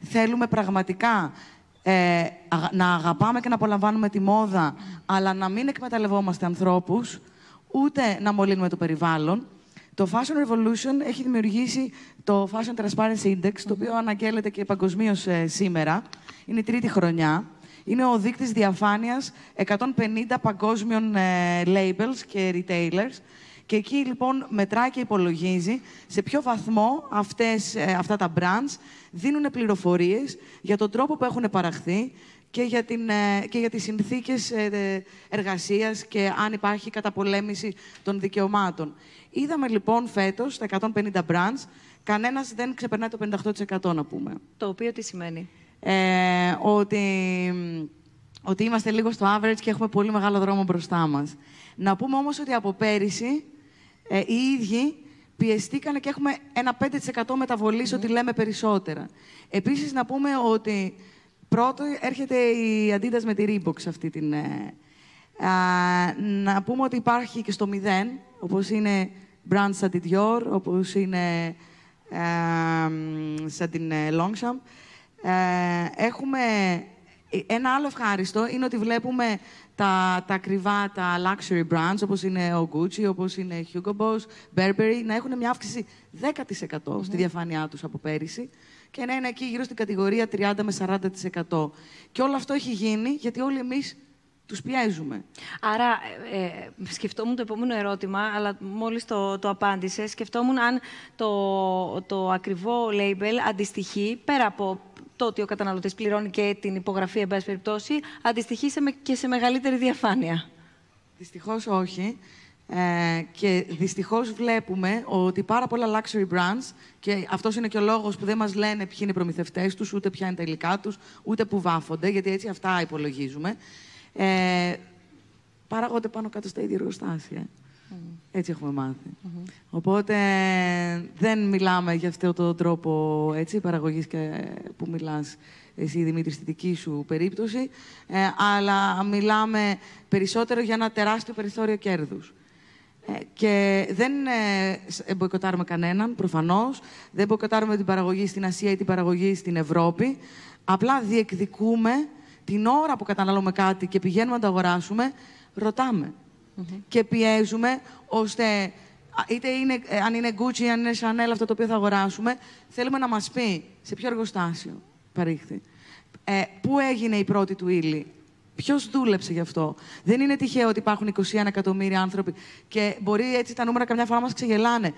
θέλουμε πραγματικά να αγαπάμε και να απολαμβάνουμε τη μόδα, αλλά να μην εκμεταλλευόμαστε ανθρώπους, ούτε να μολύνουμε το περιβάλλον, το Fashion Revolution έχει δημιουργήσει το Fashion Transparency Index, το οποίο αναγγέλλεται και παγκοσμίως σήμερα. Είναι η τρίτη χρονιά. Είναι ο δείκτης διαφάνειας 150 παγκόσμιων labels και retailers. Και εκεί, λοιπόν, μετράει και υπολογίζει σε ποιο βαθμό αυτά τα brands δίνουν πληροφορίες για τον τρόπο που έχουν παραχθεί και για τις συνθήκες εργασίας και αν υπάρχει καταπολέμηση των δικαιωμάτων. Είδαμε, λοιπόν, φέτος τα 150 brands. Κανένας δεν ξεπερνάει το 58%, να πούμε. Το οποίο τι σημαίνει? Ότι είμαστε λίγο στο average και έχουμε πολύ μεγάλο δρόμο μπροστά μας. Να πούμε όμως ότι από πέρυσι οι ίδιοι πιεστήκανε και έχουμε ένα 5% μεταβολής ότι λέμε περισσότερα. Επίσης, να πούμε ότι πρώτο έρχεται η Adidas με τη Reebok σε αυτή την... να πούμε ότι υπάρχει και στο 0, όπως είναι brands σαν τη Dior, όπως είναι σαν την Longchamp. Έχουμε ένα άλλο ευχάριστο, είναι ότι βλέπουμε τα ακριβά, τα luxury brands, όπως είναι ο Gucci, όπως είναι Hugo Boss, Burberry, να έχουν μια αύξηση 10% στη διαφάνειά τους από πέρυσι και να είναι εκεί γύρω στην κατηγορία 30 με 40%. Και όλο αυτό έχει γίνει γιατί όλοι εμείς τους πιέζουμε. Άρα, σκεφτόμουν το επόμενο ερώτημα, αλλά μόλις το απάντησες, σκεφτόμουν αν το ακριβό label αντιστοιχεί, πέρα από το ότι ο καταναλωτής πληρώνει και την υπογραφή, εν πάση περιπτώσει, αντιστοιχεί και σε μεγαλύτερη διαφάνεια. Δυστυχώς όχι. Και δυστυχώς βλέπουμε ότι πάρα πολλά luxury brands, και αυτός είναι και ο λόγος που δεν μας λένε ποιοι είναι οι προμηθευτές τους, ούτε ποια είναι τα υλικά τους, ούτε που βάφονται, γιατί έτσι αυτά υπολογίζουμε. Παράγονται πάνω κάτω στα ίδια εργοστάσια. Έτσι έχουμε μάθει. Οπότε δεν μιλάμε για αυτόν τον τρόπο παραγωγής που μιλάς εσύ, Δημήτρη, στη δική σου περίπτωση, αλλά μιλάμε περισσότερο για ένα τεράστιο περιθώριο κέρδους. Και δεν μποϊκοτάρουμε κανέναν, προφανώς. Δεν μποϊκοτάρουμε την παραγωγή στην Ασία ή την παραγωγή στην Ευρώπη. Απλά διεκδικούμε την ώρα που καταναλώνουμε κάτι και πηγαίνουμε να το αγοράσουμε, ρωτάμε. Και πιέζουμε ώστε, είτε αν είναι Gucci, αν είναι Chanel αυτό το οποίο θα αγοράσουμε, θέλουμε να μας πει σε ποιο εργοστάσιο παρήχθη, πού έγινε η πρώτη του ύλη, ποιος δούλεψε γι' αυτό. Δεν είναι τυχαίο ότι υπάρχουν 21 εκατομμύρια άνθρωποι και μπορεί έτσι τα νούμερα καμιά φορά μας ξεγελάνε.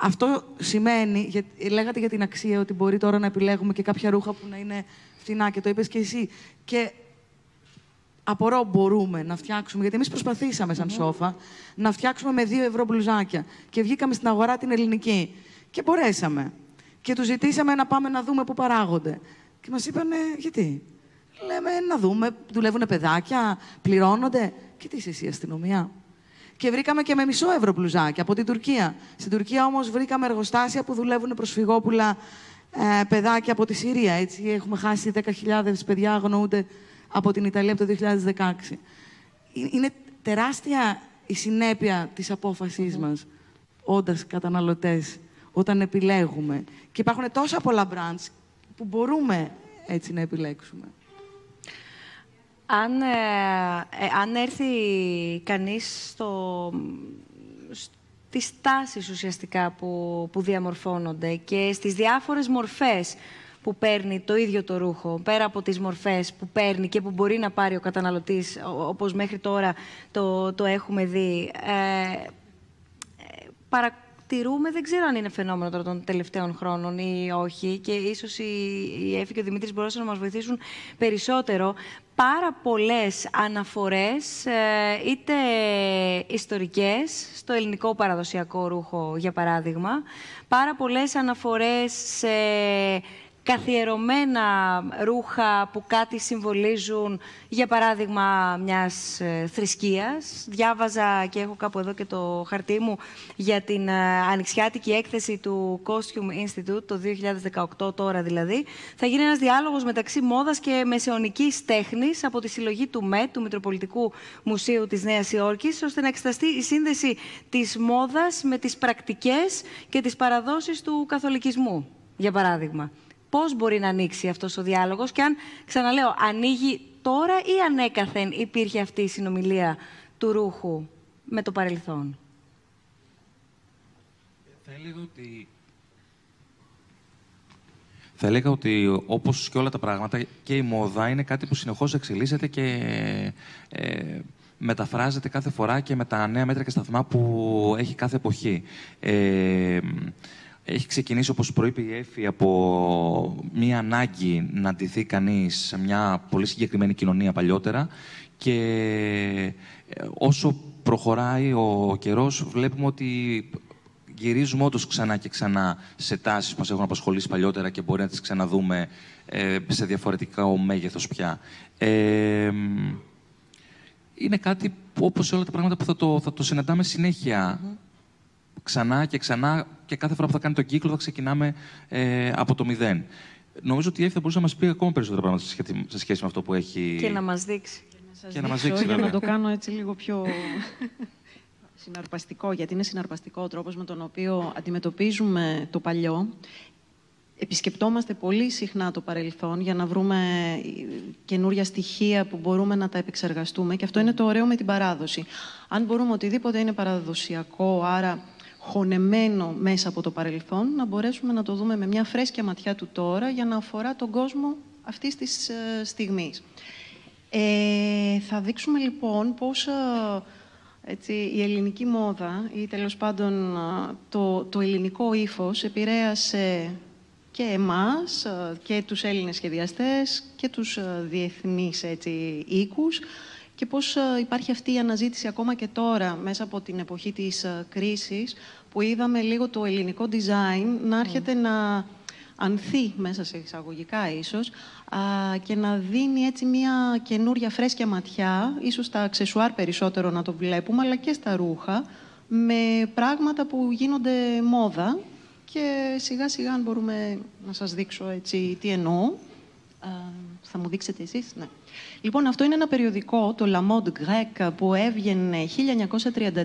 Αυτό σημαίνει, γιατί λέγατε για την αξία ότι μπορεί τώρα να επιλέγουμε και κάποια ρούχα που να είναι φθηνά και το είπες και εσύ. Και απορώ, μπορούμε να φτιάξουμε, γιατί εμείς προσπαθήσαμε σαν SOFA να φτιάξουμε με 2 ευρώ μπλουζάκια και βγήκαμε στην αγορά την ελληνική και μπορέσαμε. Και τους ζητήσαμε να πάμε να δούμε πού παράγονται. Και μας είπανε, γιατί? Λέμε, να δούμε, δουλεύουν παιδάκια, πληρώνονται. Και τι είσαι εσύ, αστυνομία? Και βρήκαμε και με 1,5 ευρώ μπλουζάκια από την Τουρκία. Στην Τουρκία όμως βρήκαμε εργοστάσια που δουλεύουν προσφυγόπουλα, παιδάκια από τη Συρία. Έτσι. Έχουμε χάσει 10.000 παιδιά, αγνοούνται από την Ιταλία από το 2016. Είναι τεράστια η συνέπεια της απόφασής μας, όντας καταναλωτές, όταν επιλέγουμε. Και υπάρχουν τόσα πολλά brands που μπορούμε έτσι να επιλέξουμε. Αν έρθει κανείς στις τάσεις ουσιαστικά που διαμορφώνονται και στις διάφορες μορφές που παίρνει το ίδιο το ρούχο, πέρα από τις μορφές που παίρνει και που μπορεί να πάρει ο καταναλωτής, όπως μέχρι τώρα το έχουμε δει, παρατηρούμε, δεν ξέρω αν είναι φαινόμενο τώρα των τελευταίων χρόνων ή όχι, και ίσως η Έφη και ο Δημήτρης μπορούσαν να μας βοηθήσουν περισσότερο, πάρα πολλές αναφορές, είτε ιστορικές, στο ελληνικό παραδοσιακό ρούχο, για παράδειγμα, πάρα πολλές αναφορές σε καθιερωμένα ρούχα που κάτι συμβολίζουν, για παράδειγμα, μιας θρησκείας. Διάβαζα, και έχω κάπου εδώ και το χαρτί μου, για την ανοιξιάτικη έκθεση του Costume Institute, το 2018 τώρα δηλαδή. Θα γίνει ένας διάλογος μεταξύ μόδας και μεσαιωνικής τέχνης από τη συλλογή του ΜΕΤ, του Μητροπολιτικού Μουσείου της Νέας Υόρκης, ώστε να εξεταστεί η σύνδεση της μόδας με τις πρακτικές και τις παραδόσεις του καθολικισμού, για παράδειγμα. Πώς μπορεί να ανοίξει αυτός ο διάλογος και αν, ξαναλέω, ανοίγει τώρα ή ανέκαθεν υπήρχε αυτή η συνομιλία του ρούχου με το παρελθόν. Θα έλεγα ότι όπως και όλα τα πράγματα και η μόδα είναι κάτι που συνεχώς εξελίσσεται και μεταφράζεται κάθε φορά και με τα νέα μέτρα και σταθμά που έχει κάθε εποχή. Έχει ξεκινήσει, όπως προείπε η Έφη, από μία ανάγκη να αντιθεί κανείς σε μια πολύ συγκεκριμένη κοινωνία παλιότερα, και όσο προχωράει ο καιρός βλέπουμε ότι γυρίζουμε όντως ξανά και ξανά σε τάσεις που μας έχουν απασχολήσει παλιότερα και μπορεί να τις ξαναδούμε σε διαφορετικό μέγεθος πια. Είναι κάτι, όπως σε όλα τα πράγματα, που θα το συναντάμε συνέχεια. Ξανά και ξανά, και κάθε φορά που θα κάνει τον κύκλο θα ξεκινάμε από το μηδέν. Νομίζω ότι η Έφη θα μπορούσε να μας πει ακόμα περισσότερα πράγματα σε σχέση με αυτό που έχει... Και να μας δείξει. Και να μας δείξει, για να το κάνω έτσι λίγο πιο συναρπαστικό, γιατί είναι συναρπαστικό ο τρόπος με τον οποίο αντιμετωπίζουμε το παλιό. Επισκεπτόμαστε πολύ συχνά το παρελθόν για να βρούμε καινούρια στοιχεία που μπορούμε να τα επεξεργαστούμε, και αυτό είναι το ωραίο με την παράδοση. Αν μπορούμε οτιδήποτε είναι παραδοσιακό, άρα χωνεμένο μέσα από το παρελθόν, να μπορέσουμε να το δούμε με μια φρέσκια ματιά του τώρα για να αφορά τον κόσμο αυτής της στιγμής. Θα δείξουμε λοιπόν πώς η ελληνική μόδα ή τέλος πάντων το ελληνικό ύφος επηρέασε και εμάς και τους Έλληνες σχεδιαστές και τους διεθνείς οίκους, και πώς υπάρχει αυτή η αναζήτηση ακόμα και τώρα, μέσα από την εποχή της κρίσης, που είδαμε λίγο το ελληνικό design να έρχεται να ανθεί, μέσα σε εισαγωγικά ίσως, και να δίνει έτσι μια καινούρια φρέσκια ματιά, ίσως στα αξεσουάρ περισσότερο να το βλέπουμε, αλλά και στα ρούχα, με πράγματα που γίνονται μόδα. Και σιγά σιγά, αν μπορούμε να σας δείξω έτσι τι εννοώ. Θα μου δείξετε εσείς, ναι. Λοιπόν, αυτό είναι ένα περιοδικό, το La Mode Grec, που έβγαινε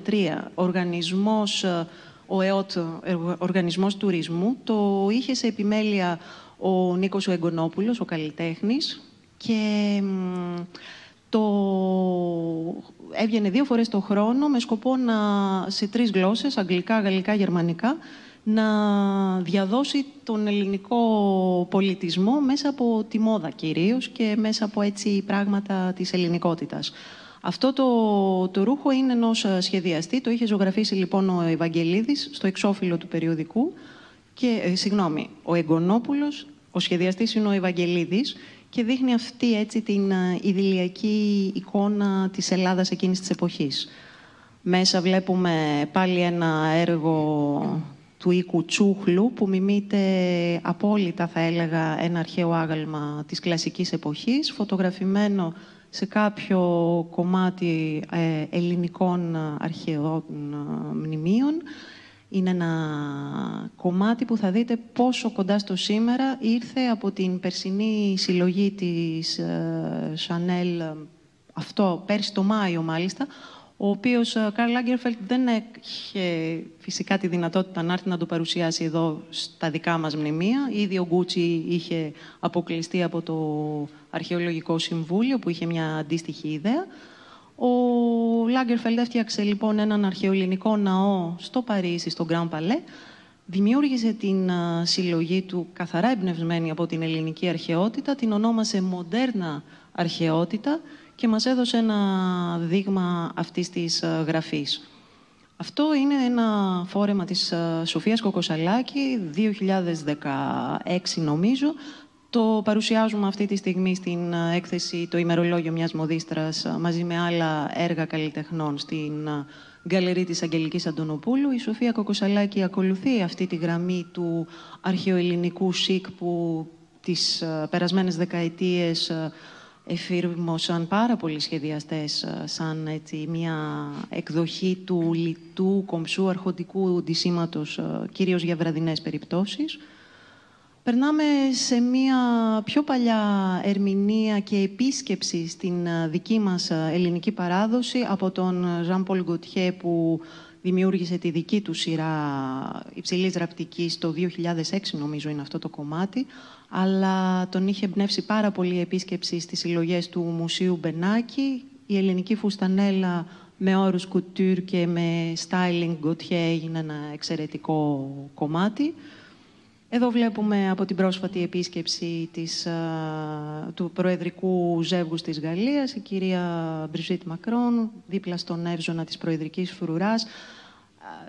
1933. Ο ΕΟΤ, Οργανισμός Τουρισμού, το είχε σε επιμέλεια ο Νίκος ο Εγγονόπουλος, ο καλλιτέχνης, και το έβγαινε 2 φορές το χρόνο με σκοπό να, σε 3 γλώσσες, αγγλικά, γαλλικά, γερμανικά, να διαδώσει τον ελληνικό πολιτισμό μέσα από τη μόδα κυρίως και μέσα από έτσι πράγματα της ελληνικότητας. Αυτό το ρούχο είναι ενός σχεδιαστή. Το είχε ζωγραφίσει λοιπόν ο Ευαγγελίδης στο εξώφυλλο του περιοδικού. Και, συγγνώμη, ο Εγγονόπουλος, ο σχεδιαστής είναι ο Ευαγγελίδης, και δείχνει αυτή έτσι την ιδηλιακή εικόνα της Ελλάδας εκείνης της εποχής. Μέσα βλέπουμε πάλι ένα έργο του οίκου Τσούχλου, που μιμείται απόλυτα, θα έλεγα, ένα αρχαίο άγαλμα της κλασικής εποχής, φωτογραφημένο σε κάποιο κομμάτι ελληνικών αρχαιών μνημείων. Είναι ένα κομμάτι που θα δείτε πόσο κοντά στο σήμερα ήρθε από την περσινή συλλογή της Chanel, αυτό πέρσι το Μάιο μάλιστα, ο οποίος Καρλ Λάγκερφελντ δεν είχε φυσικά τη δυνατότητα να έρθει να το παρουσιάσει εδώ στα δικά μας μνημεία. Ήδη ο Gucci είχε αποκλειστεί από το Αρχαιολογικό Συμβούλιο, που είχε μια αντίστοιχη ιδέα. Ο Λάγκερφελντ έφτιαξε λοιπόν έναν αρχαιοελληνικό ναό στο Παρίσι, στο Grand Palais, δημιούργησε την συλλογή του καθαρά εμπνευσμένη από την ελληνική αρχαιότητα, την ονόμασε «Μοντέρνα Αρχαιότητα» και μας έδωσε ένα δείγμα αυτής της γραφής. Αυτό είναι ένα φόρεμα της Σοφίας Κοκοσαλάκη, 2016 νομίζω. Το παρουσιάζουμε αυτή τη στιγμή στην έκθεση «Το ημερολόγιο μιας μοδίστρας» μαζί με άλλα έργα καλλιτεχνών στην γκαλερί της Αγγελικής Αντωνοπούλου. Η Σοφία Κοκοσαλάκη ακολουθεί αυτή τη γραμμή του αρχαιοελληνικού σικ που τις περασμένες δεκαετίες εφήρμοσαν πάρα πολλοί σχεδιαστές σαν έτσι, μια εκδοχή του λιτού, κομψού, αρχοντικού ντυσίματος, κυρίως για βραδινές περιπτώσεις. Περνάμε σε μια πιο παλιά ερμηνεία και επίσκεψη στην δική μας ελληνική παράδοση από τον Ζαν-Πολ Γκοτιέ που δημιούργησε τη δική του σειρά υψηλής ραπτικής το 2006, νομίζω είναι αυτό το κομμάτι, αλλά τον είχε εμπνεύσει πάρα πολύ η επίσκεψη στις συλλογές του Μουσείου Μπενάκη. Η ελληνική φουστανέλα με όρους κουτούρ και με styling Γκοτιέ έγινε ένα εξαιρετικό κομμάτι. Εδώ βλέπουμε από την πρόσφατη επίσκεψη του προεδρικού ζεύγους της Γαλλίας, η κυρία Μπριζίτ Μακρόν, δίπλα στον εύζωνα της προεδρικής φρουράς.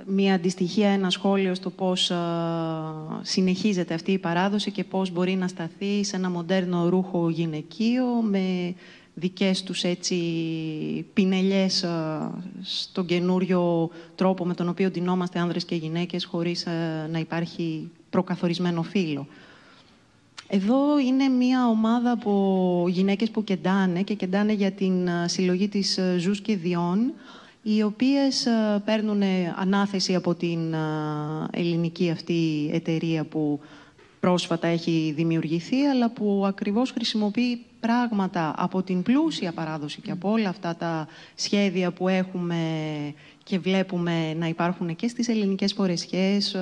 Μία αντιστοιχεία, ένα σχόλιο στο πώς συνεχίζεται αυτή η παράδοση και πώς μπορεί να σταθεί σε ένα μοντέρνο ρούχο γυναικείο με δικές τους έτσι, πινελιές στον καινούριο τρόπο με τον οποίο ντυνόμαστε άνδρες και γυναίκες χωρίς να υπάρχει προκαθορισμένο φύλο. Εδώ είναι μια ομάδα από γυναίκες που κεντάνε και κεντάνε για την συλλογή της Ζους και Διόν, οι οποίες παίρνουν ανάθεση από την ελληνική αυτή εταιρεία που πρόσφατα έχει δημιουργηθεί, αλλά που ακριβώς χρησιμοποιεί πράγματα από την πλούσια παράδοση και από όλα αυτά τα σχέδια που έχουμε και βλέπουμε να υπάρχουν και στις ελληνικές φορεσιές,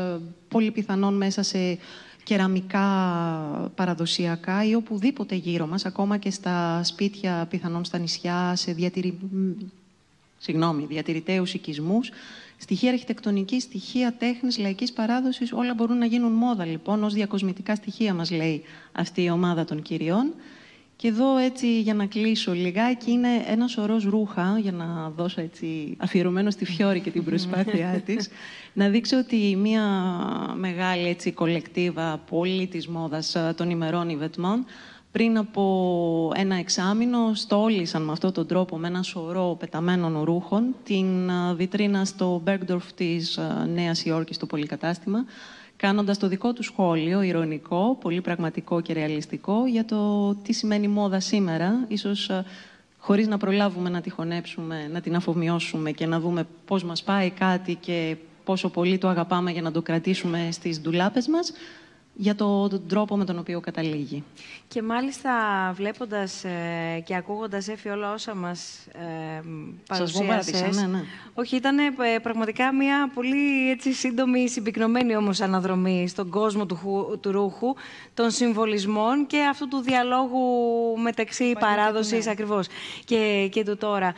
πολύ πιθανόν μέσα σε κεραμικά παραδοσιακά ή οπουδήποτε γύρω μας, ακόμα και στα σπίτια, πιθανόν στα νησιά, σε διατηρηταίους οικισμούς. Στοιχεία αρχιτεκτονικής, στοιχεία τέχνης, λαϊκής παράδοσης, όλα μπορούν να γίνουν μόδα, λοιπόν, ως διακοσμητικά στοιχεία, μας λέει αυτή η ομάδα των κυριών. Και εδώ, έτσι, για να κλείσω λιγάκι, είναι ένα σωρό ρούχα, για να δώσω έτσι αφιερωμένο στη Φιόρη και την προσπάθειά της, να δείξω ότι μια μεγάλη έτσι, κολεκτίβα πολύ της μόδας των ημερών Ιβετμόν, πριν από ένα εξάμηνο, στόλισαν με αυτόν τον τρόπο, με ένα σωρό πεταμένων ρούχων, την βιτρίνα στο Bergdorf της Νέας Υόρκης, στο πολυκατάστημα, κάνοντας το δικό του σχόλιο, ηρωνικό, πολύ πραγματικό και ρεαλιστικό, για το τι σημαίνει μόδα σήμερα, ίσως χωρίς να προλάβουμε να τη χωνέψουμε, να την αφομοιώσουμε και να δούμε πώς μας πάει κάτι και πόσο πολύ το αγαπάμε για να το κρατήσουμε στις ντουλάπες μας, για τον τρόπο με τον οποίο καταλήγει. Και μάλιστα βλέποντας και ακούγοντας, Έφη, όλα όσα μας παρουσίασες... Σας ναι. Όχι, ήταν πραγματικά μια πολύ έτσι, σύντομη, συμπυκνωμένη όμως αναδρομή στον κόσμο του ρούχου, των συμβολισμών και αυτού του διαλόγου μεταξύ παράδοσης ναι. ακριβώς και του τώρα.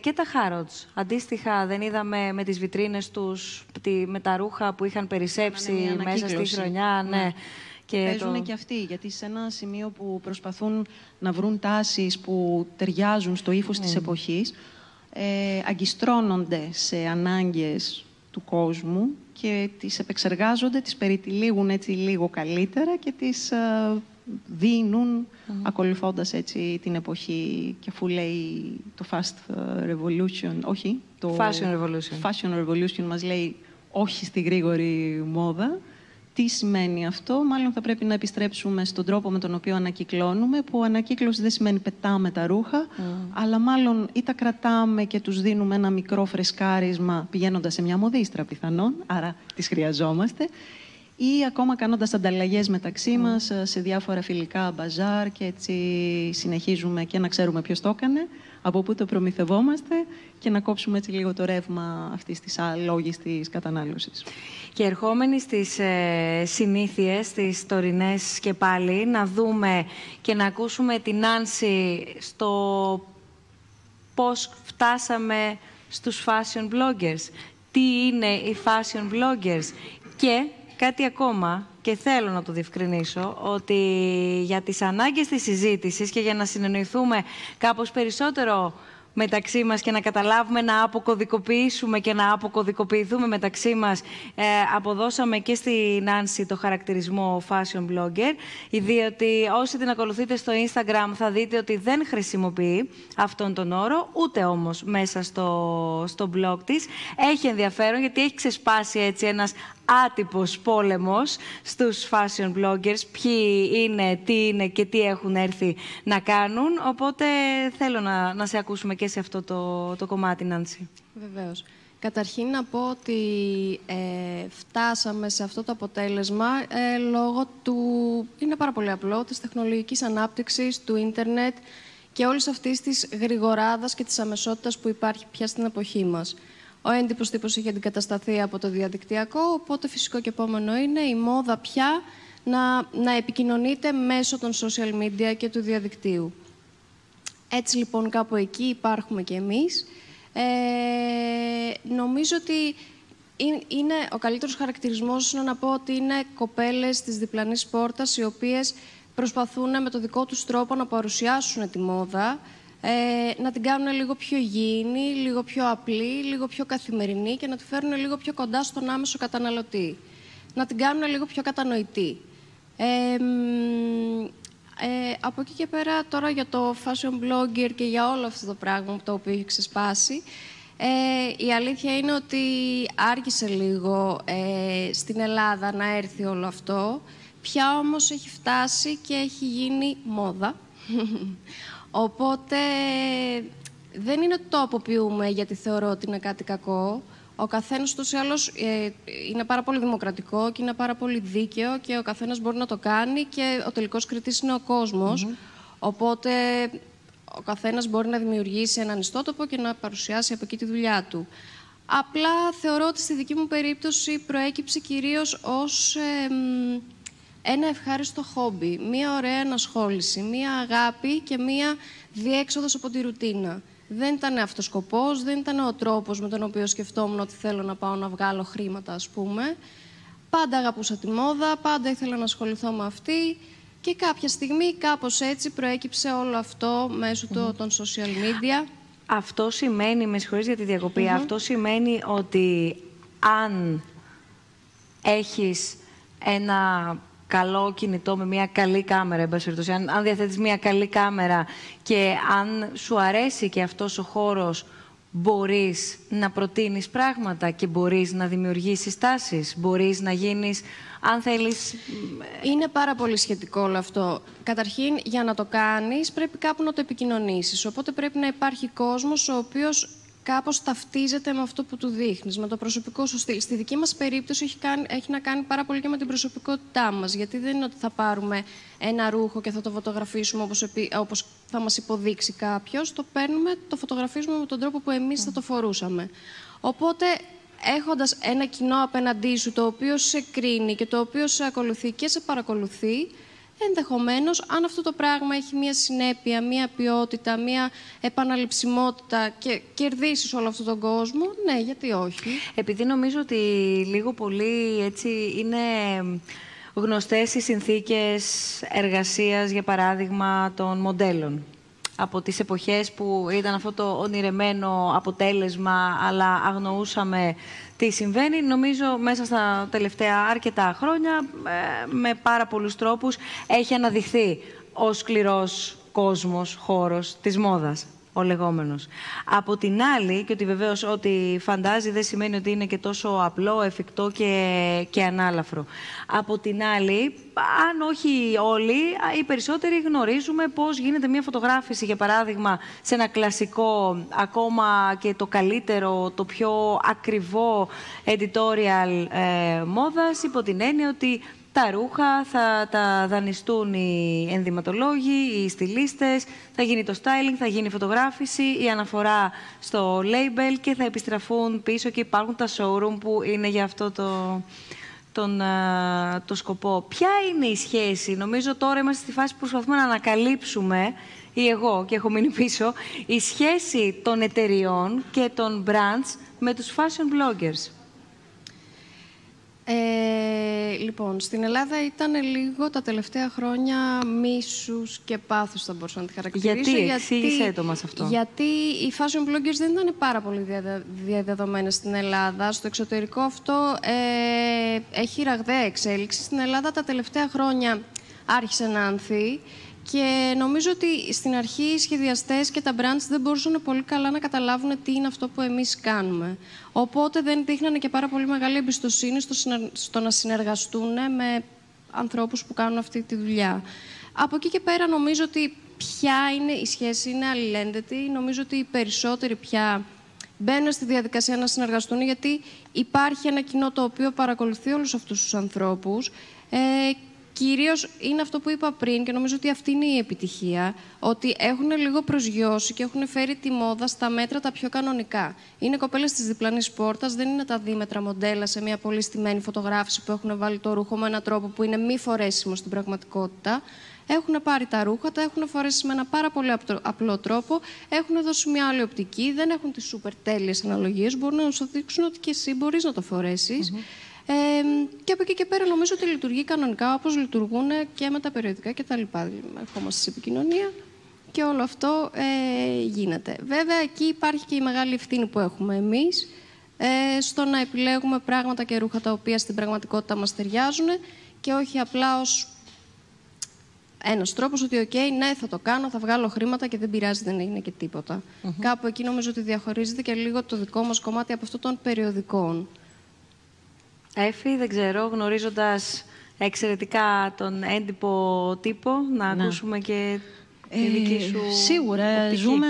Και τα Harrods, αντίστοιχα, δεν είδαμε με τις βιτρίνες τους, με τα ρούχα που είχαν περισσέψει μέσα στη χρονιά. Ναι. Και παίζουν και αυτοί, γιατί σε ένα σημείο που προσπαθούν να βρουν τάσεις που ταιριάζουν στο ύφος της εποχής, αγκιστρώνονται σε ανάγκες του κόσμου και τις επεξεργάζονται, τις περιτυλίγουν έτσι λίγο καλύτερα και τις δίνουν ακολουθώντας έτσι την εποχή. Και αφού λέει το Fast Revolution, όχι, το Fashion Revolution μας λέει όχι στη γρήγορη μόδα. Τι σημαίνει αυτό, μάλλον θα πρέπει να επιστρέψουμε στον τρόπο με τον οποίο ανακυκλώνουμε, που ανακύκλωση δεν σημαίνει πετάμε τα ρούχα, αλλά μάλλον ή τα κρατάμε και τους δίνουμε ένα μικρό φρεσκάρισμα πηγαίνοντας σε μια μοδίστρα πιθανόν, άρα τις χρειαζόμαστε, ή ακόμα κάνοντας ανταλλαγές μεταξύ μας σε διάφορα φιλικά μπαζάρ και έτσι συνεχίζουμε και να ξέρουμε ποιος το έκανε, από πού το προμηθευόμαστε και να κόψουμε έτσι λίγο το ρεύμα αυτής της αλόγης της κατανάλωσης. Και ερχόμενοι στις συνήθειες, τις τωρινές και πάλι, να δούμε και να ακούσουμε την Νάνσυ στο πώς φτάσαμε στους fashion bloggers. Τι είναι οι fashion bloggers και... κάτι ακόμα και θέλω να το διευκρινίσω, ότι για τις ανάγκες της συζήτησης και για να συνεννοηθούμε κάπως περισσότερο μεταξύ μας και να καταλάβουμε να αποκωδικοποιήσουμε και να αποκωδικοποιηθούμε μεταξύ μας, αποδώσαμε και στην Νάνσυ το χαρακτηρισμό fashion blogger, διότι όσοι την ακολουθείτε στο Instagram θα δείτε ότι δεν χρησιμοποιεί αυτόν τον όρο, ούτε όμως μέσα στο blog της. Έχει ενδιαφέρον γιατί έχει ξεσπάσει έτσι ένας άτυπος πόλεμος στους fashion bloggers, ποιοι είναι, τι είναι και τι έχουν έρθει να κάνουν. Οπότε θέλω να σε ακούσουμε και σε αυτό το κομμάτι, Νάνσυ. Βεβαίως. Καταρχήν να πω ότι φτάσαμε σε αυτό το αποτέλεσμα λόγω του, είναι πάρα πολύ απλό, της τεχνολογικής ανάπτυξης, του ίντερνετ και όλης αυτής της γρηγοράδας και της αμεσότητας που υπάρχει πια στην εποχή μας. Ο έντυπος τύπος είχε αντικατασταθεί από το διαδικτυακό, οπότε φυσικό και επόμενο είναι η μόδα πια να επικοινωνείται μέσω των social media και του διαδικτύου. Έτσι λοιπόν κάπου εκεί υπάρχουμε κι εμείς. Νομίζω ότι είναι ο καλύτερος χαρακτηρισμός να πω ότι είναι κοπέλες της διπλανής πόρτας, οι οποίες προσπαθούν με το δικό τους τρόπο να παρουσιάσουν τη μόδα, να την κάνουν λίγο πιο υγιεινή, λίγο πιο απλή, λίγο πιο καθημερινή και να τη φέρουν λίγο πιο κοντά στον άμεσο καταναλωτή. Να την κάνουν λίγο πιο κατανοητή. Από εκεί και πέρα, τώρα για το fashion blogger και για όλο αυτό το πράγμα το οποίο έχει ξεσπάσει, η αλήθεια είναι ότι άρχισε λίγο στην Ελλάδα να έρθει όλο αυτό. Πια όμως έχει φτάσει και έχει γίνει μόδα. Οπότε δεν είναι ότι το αποποιούμε γιατί θεωρώ ότι είναι κάτι κακό. Ο καθένας τους ή άλλως είναι πάρα πολύ δημοκρατικό και είναι πάρα πολύ δίκαιο και ο καθένας μπορεί να το κάνει και ο τελικός κριτής είναι ο κόσμος. Οπότε ο καθένας μπορεί να δημιουργήσει έναν ιστότοπο και να παρουσιάσει από εκεί τη δουλειά του. Απλά θεωρώ ότι στη δική μου περίπτωση προέκυψε κυρίως ως ένα ευχάριστο χόμπι, μία ωραία ανασχόληση, μία αγάπη και μία διέξοδος από τη ρουτίνα. Δεν ήταν αυτός σκοπός, δεν ήταν ο τρόπος με τον οποίο σκεφτόμουν ότι θέλω να πάω να βγάλω χρήματα, ας πούμε. Πάντα αγαπούσα τη μόδα, πάντα ήθελα να ασχοληθώ με αυτή. Και κάποια στιγμή κάπως έτσι προέκυψε όλο αυτό μέσω των social media. Αυτό σημαίνει, με συγχωρείς για τη διακοπή, αυτό σημαίνει ότι αν έχεις ένα καλό κινητό με μια καλή κάμερα, εν πάση περιπτώσει, αν διαθέτεις μια καλή κάμερα και αν σου αρέσει και αυτός ο χώρος, μπορείς να προτείνεις πράγματα και μπορείς να δημιουργήσεις τάσεις, μπορείς να γίνεις, αν θέλεις... Είναι πάρα πολύ σχετικό όλο αυτό. Καταρχήν, για να το κάνεις, πρέπει κάπου να το επικοινωνήσεις. Οπότε πρέπει να υπάρχει κόσμος ο οποίος κάπως ταυτίζεται με αυτό που του δείχνεις, με το προσωπικό σου στυλ. Στη δική μας περίπτωση έχει να κάνει πάρα πολύ και με την προσωπικότητά μας, γιατί δεν είναι ότι θα πάρουμε ένα ρούχο και θα το φωτογραφίσουμε όπως θα μας υποδείξει κάποιος. Το παίρνουμε, το φωτογραφίζουμε με τον τρόπο που εμείς θα το φορούσαμε. Οπότε, έχοντας ένα κοινό απέναντί σου, το οποίο σε κρίνει και το οποίο σε ακολουθεί και σε παρακολουθεί, ενδεχομένως, αν αυτό το πράγμα έχει μία συνέπεια, μία ποιότητα, μία επαναληψιμότητα και κερδίσεις όλο αυτόν τον κόσμο, ναι, γιατί όχι. Επειδή νομίζω ότι λίγο πολύ έτσι είναι γνωστές οι συνθήκες εργασίας, για παράδειγμα, των μοντέλων. Από τις εποχές που ήταν αυτό το ονειρεμένο αποτέλεσμα, αλλά αγνοούσαμε τι συμβαίνει. Νομίζω μέσα στα τελευταία αρκετά χρόνια, με πάρα πολλούς τρόπους, έχει αναδειχθεί ο σκληρός κόσμος, χώρος της μόδας, ο λεγόμενος. Από την άλλη, και ότι βεβαίως ό,τι φαντάζει δεν σημαίνει ότι είναι και τόσο απλό, εφικτό και ανάλαφρο. Από την άλλη, αν όχι όλοι, οι περισσότεροι γνωρίζουμε πώς γίνεται μια φωτογράφηση, για παράδειγμα, σε ένα κλασικό, ακόμα και το καλύτερο, το πιο ακριβό editorial μόδας, υπό την έννοια ότι τα ρούχα θα τα δανειστούν οι ενδυματολόγοι, οι στυλίστες, θα γίνει το styling, θα γίνει η φωτογράφηση, η αναφορά στο label και θα επιστραφούν πίσω και υπάρχουν τα showroom που είναι για αυτό το σκοπό. Ποια είναι η σχέση, νομίζω τώρα είμαστε στη φάση που προσπαθούμε να ανακαλύψουμε, ή εγώ και έχω μείνει πίσω, η σχέση των εταιριών και των brands με τους fashion bloggers. Λοιπόν, στην Ελλάδα ήταν λίγο τα τελευταία χρόνια μίσους και πάθους, θα μπορούσα να τη χαρακτηρίσω. Γιατί, εξήγησέ το μας αυτό. Γιατί οι fashion bloggers δεν ήταν πάρα πολύ διαδεδομένες στην Ελλάδα. Στο εξωτερικό αυτό έχει ραγδαία εξέλιξη. Στην Ελλάδα τα τελευταία χρόνια άρχισε να ανθεί. Και νομίζω ότι στην αρχή οι σχεδιαστές και τα brands δεν μπορούσαν πολύ καλά να καταλάβουν τι είναι αυτό που εμείς κάνουμε. Οπότε δεν δείχνανε και πάρα πολύ μεγάλη εμπιστοσύνη στο να συνεργαστούν με ανθρώπους που κάνουν αυτή τη δουλειά. Από εκεί και πέρα νομίζω ότι πια είναι, η σχέση είναι αλληλένδετη. Νομίζω ότι οι περισσότεροι πια μπαίνουν στη διαδικασία να συνεργαστούν, γιατί υπάρχει ένα κοινό το οποίο παρακολουθεί όλους αυτούς τους ανθρώπους. Κυρίως είναι αυτό που είπα πριν και νομίζω ότι αυτή είναι η επιτυχία, ότι έχουν λίγο προσγειώσει και έχουν φέρει τη μόδα στα μέτρα τα πιο κανονικά. Είναι κοπέλες της διπλανής πόρτας, δεν είναι τα δίμετρα μοντέλα σε μια πολύ στημένη φωτογράφηση που έχουν βάλει το ρούχο με έναν τρόπο που είναι μη φορέσιμο στην πραγματικότητα. Έχουν πάρει τα ρούχα, τα έχουν φορέσει με ένα πάρα πολύ απλό τρόπο, έχουν δώσει μια άλλη οπτική, δεν έχουν τις σούπερ τέλειες αναλογίες, μπορούν να σου δείξουν ότι και εσύ μπορείς να το φορέσεις. Και από εκεί και πέρα νομίζω ότι λειτουργεί κανονικά όπως λειτουργούν και με τα περιοδικά και τα λοιπά. Ερχόμαστε σε επικοινωνία και όλο αυτό γίνεται. Βέβαια, εκεί υπάρχει και η μεγάλη ευθύνη που έχουμε εμείς στο να επιλέγουμε πράγματα και ρούχα τα οποία στην πραγματικότητα μας ταιριάζουν και όχι απλά ως ένας τρόπος ότι «οκ, ναι, θα το κάνω, θα βγάλω χρήματα και δεν πειράζει, δεν έγινε και τίποτα». Κάπου εκεί νομίζω ότι διαχωρίζεται και λίγο το δικό μας κομμάτι από αυτό των περιοδικών. Έφη, δεν ξέρω, γνωρίζοντας εξαιρετικά τον έντυπο τύπο, να ακούσουμε και τη δική σου σίγουρα, οπτική. Ζούμε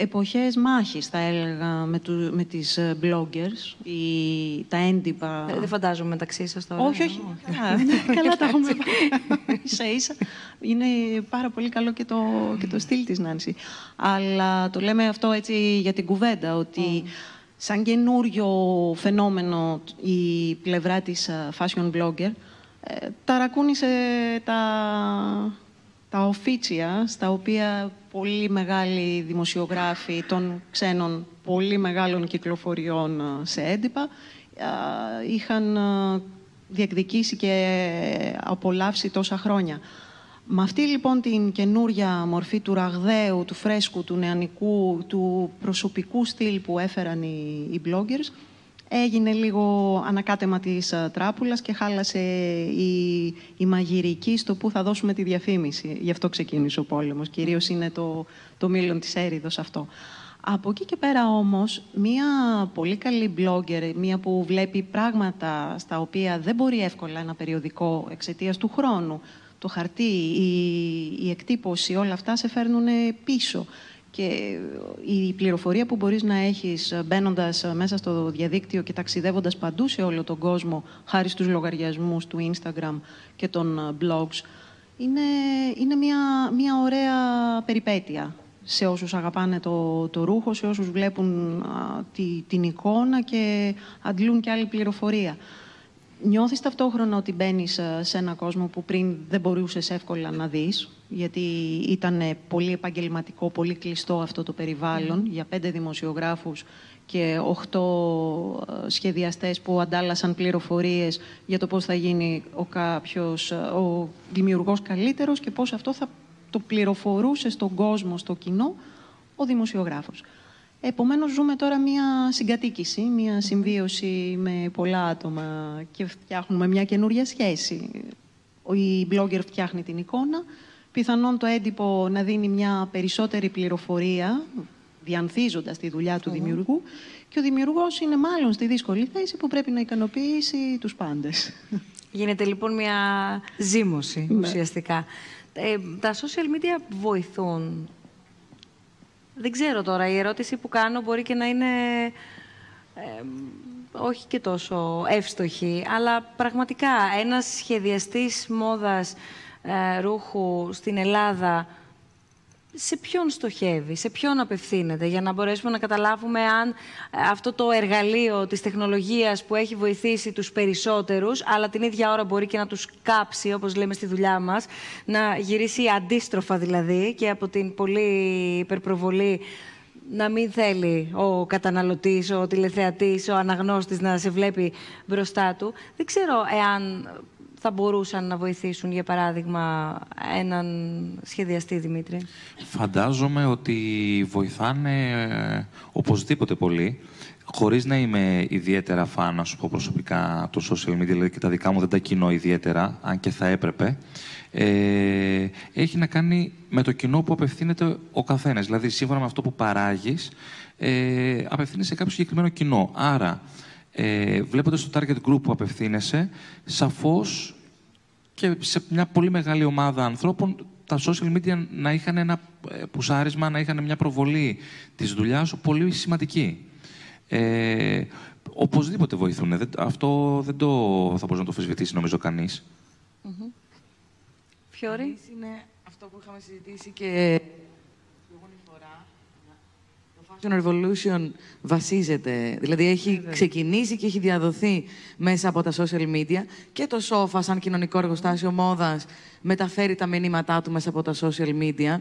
εποχές μάχης, θα έλεγα, με τις bloggers, τα έντυπα... Δεν φαντάζομαι μεταξύ σας τώρα. Όχι, όχι. Καλά τα έχουμε πάει. Ίσα-ίσα. Είναι πάρα πολύ καλό και το στυλ της, Νάνσυ. Αλλά το λέμε αυτό έτσι για την κουβέντα, ότι... Σαν καινούριο φαινόμενο η πλευρά της fashion blogger ταρακούνησε τα οφίτσια, στα οποία πολύ μεγάλοι δημοσιογράφοι των ξένων πολύ μεγάλων κυκλοφοριών σε έντυπα είχαν διεκδικήσει και απολαύσει τόσα χρόνια. Με αυτή λοιπόν την καινούρια μορφή του ραγδαίου, του φρέσκου, του νεανικού, του προσωπικού στυλ που έφεραν οι bloggers, έγινε λίγο ανακάτεμα της τράπουλας και χάλασε η μαγειρική στο που θα δώσουμε τη διαφήμιση. Γι' αυτό ξεκίνησε ο πόλεμος. Κυρίως είναι το μήλον της έριδος αυτό. Από εκεί και πέρα όμως, μία πολύ καλή blogger, μία που βλέπει πράγματα στα οποία δεν μπορεί εύκολα ένα περιοδικό εξαιτίας του χρόνου, το χαρτί, η εκτύπωση, όλα αυτά σε φέρνουν πίσω. Και η πληροφορία που μπορείς να έχεις μπαίνοντας μέσα στο διαδίκτυο και ταξιδεύοντας παντού σε όλο τον κόσμο, χάρη στους λογαριασμούς του Instagram και των blogs, είναι μια ωραία περιπέτεια σε όσους αγαπάνε το ρούχο, σε όσους βλέπουν την εικόνα και αντλούν και άλλη πληροφορία. Νιώθεις ταυτόχρονα ότι μπαίνεις σε έναν κόσμο που πριν δεν μπορούσες εύκολα να δεις, γιατί ήταν πολύ επαγγελματικό, πολύ κλειστό αυτό το περιβάλλον για 5 δημοσιογράφους και 8 σχεδιαστές που αντάλλασαν πληροφορίες για το πώς θα γίνει ο δημιουργός καλύτερος και πώς αυτό θα το πληροφορούσε στον κόσμο, στο κοινό, ο δημοσιογράφος. Επομένως, ζούμε τώρα μια συγκατοίκηση, μια συμβίωση με πολλά άτομα και φτιάχνουμε μια καινούρια σχέση. Η blogger φτιάχνει την εικόνα, πιθανόν το έντυπο να δίνει μια περισσότερη πληροφορία, διανθίζοντας τη δουλειά του δημιουργού, και ο δημιουργός είναι μάλλον στη δύσκολη θέση που πρέπει να ικανοποιήσει τους πάντες. Γίνεται λοιπόν μια ζύμωση ουσιαστικά. Τα social media βοηθούν. Δεν ξέρω τώρα, η ερώτηση που κάνω μπορεί και να είναι όχι και τόσο εύστοχη, αλλά πραγματικά ένας σχεδιαστής μόδας ρούχου στην Ελλάδα σε ποιον στοχεύει, σε ποιον απευθύνεται, για να μπορέσουμε να καταλάβουμε αν αυτό το εργαλείο της τεχνολογίας που έχει βοηθήσει τους περισσότερους, αλλά την ίδια ώρα μπορεί και να τους κάψει, όπως λέμε στη δουλειά μας, να γυρίσει αντίστροφα δηλαδή και από την πολύ υπερπροβολή να μην θέλει ο καταναλωτής, ο τηλεθεατής, ο αναγνώστης να σε βλέπει μπροστά του. Δεν ξέρω εάν θα μπορούσαν να βοηθήσουν, για παράδειγμα, έναν σχεδιαστή, Δημήτρη. Φαντάζομαι ότι βοηθάνε οπωσδήποτε πολύ. Χωρίς να είμαι ιδιαίτερα φαν, να σου πω προσωπικά, το social media, δηλαδή και τα δικά μου δεν τα κοινώ ιδιαίτερα, αν και θα έπρεπε. Έχει να κάνει με το κοινό που απευθύνεται ο καθένας. Δηλαδή, σύμφωνα με αυτό που παράγεις, απευθύνεσαι σε κάποιο συγκεκριμένο κοινό. Άρα, βλέποντας το target group που απευθύνεσαι, σαφώς και σε μια πολύ μεγάλη ομάδα ανθρώπων, τα social media να είχαν ένα πουσάρισμα, να είχαν μια προβολή της δουλειάς σου πολύ σημαντική. Οπωσδήποτε βοηθούν. Αυτό δεν το θα μπορούσε να το αμφισβητήσει, νομίζω, κανείς. Φιόρη. Είναι αυτό που είχαμε συζητήσει και προηγούμενη φορά. Το Fashion Revolution βασίζεται, δηλαδή έχει ξεκινήσει και έχει διαδοθεί μέσα από τα social media, και το SOFA σαν κοινωνικό εργοστάσιο μόδας μεταφέρει τα μηνύματά του μέσα από τα social media.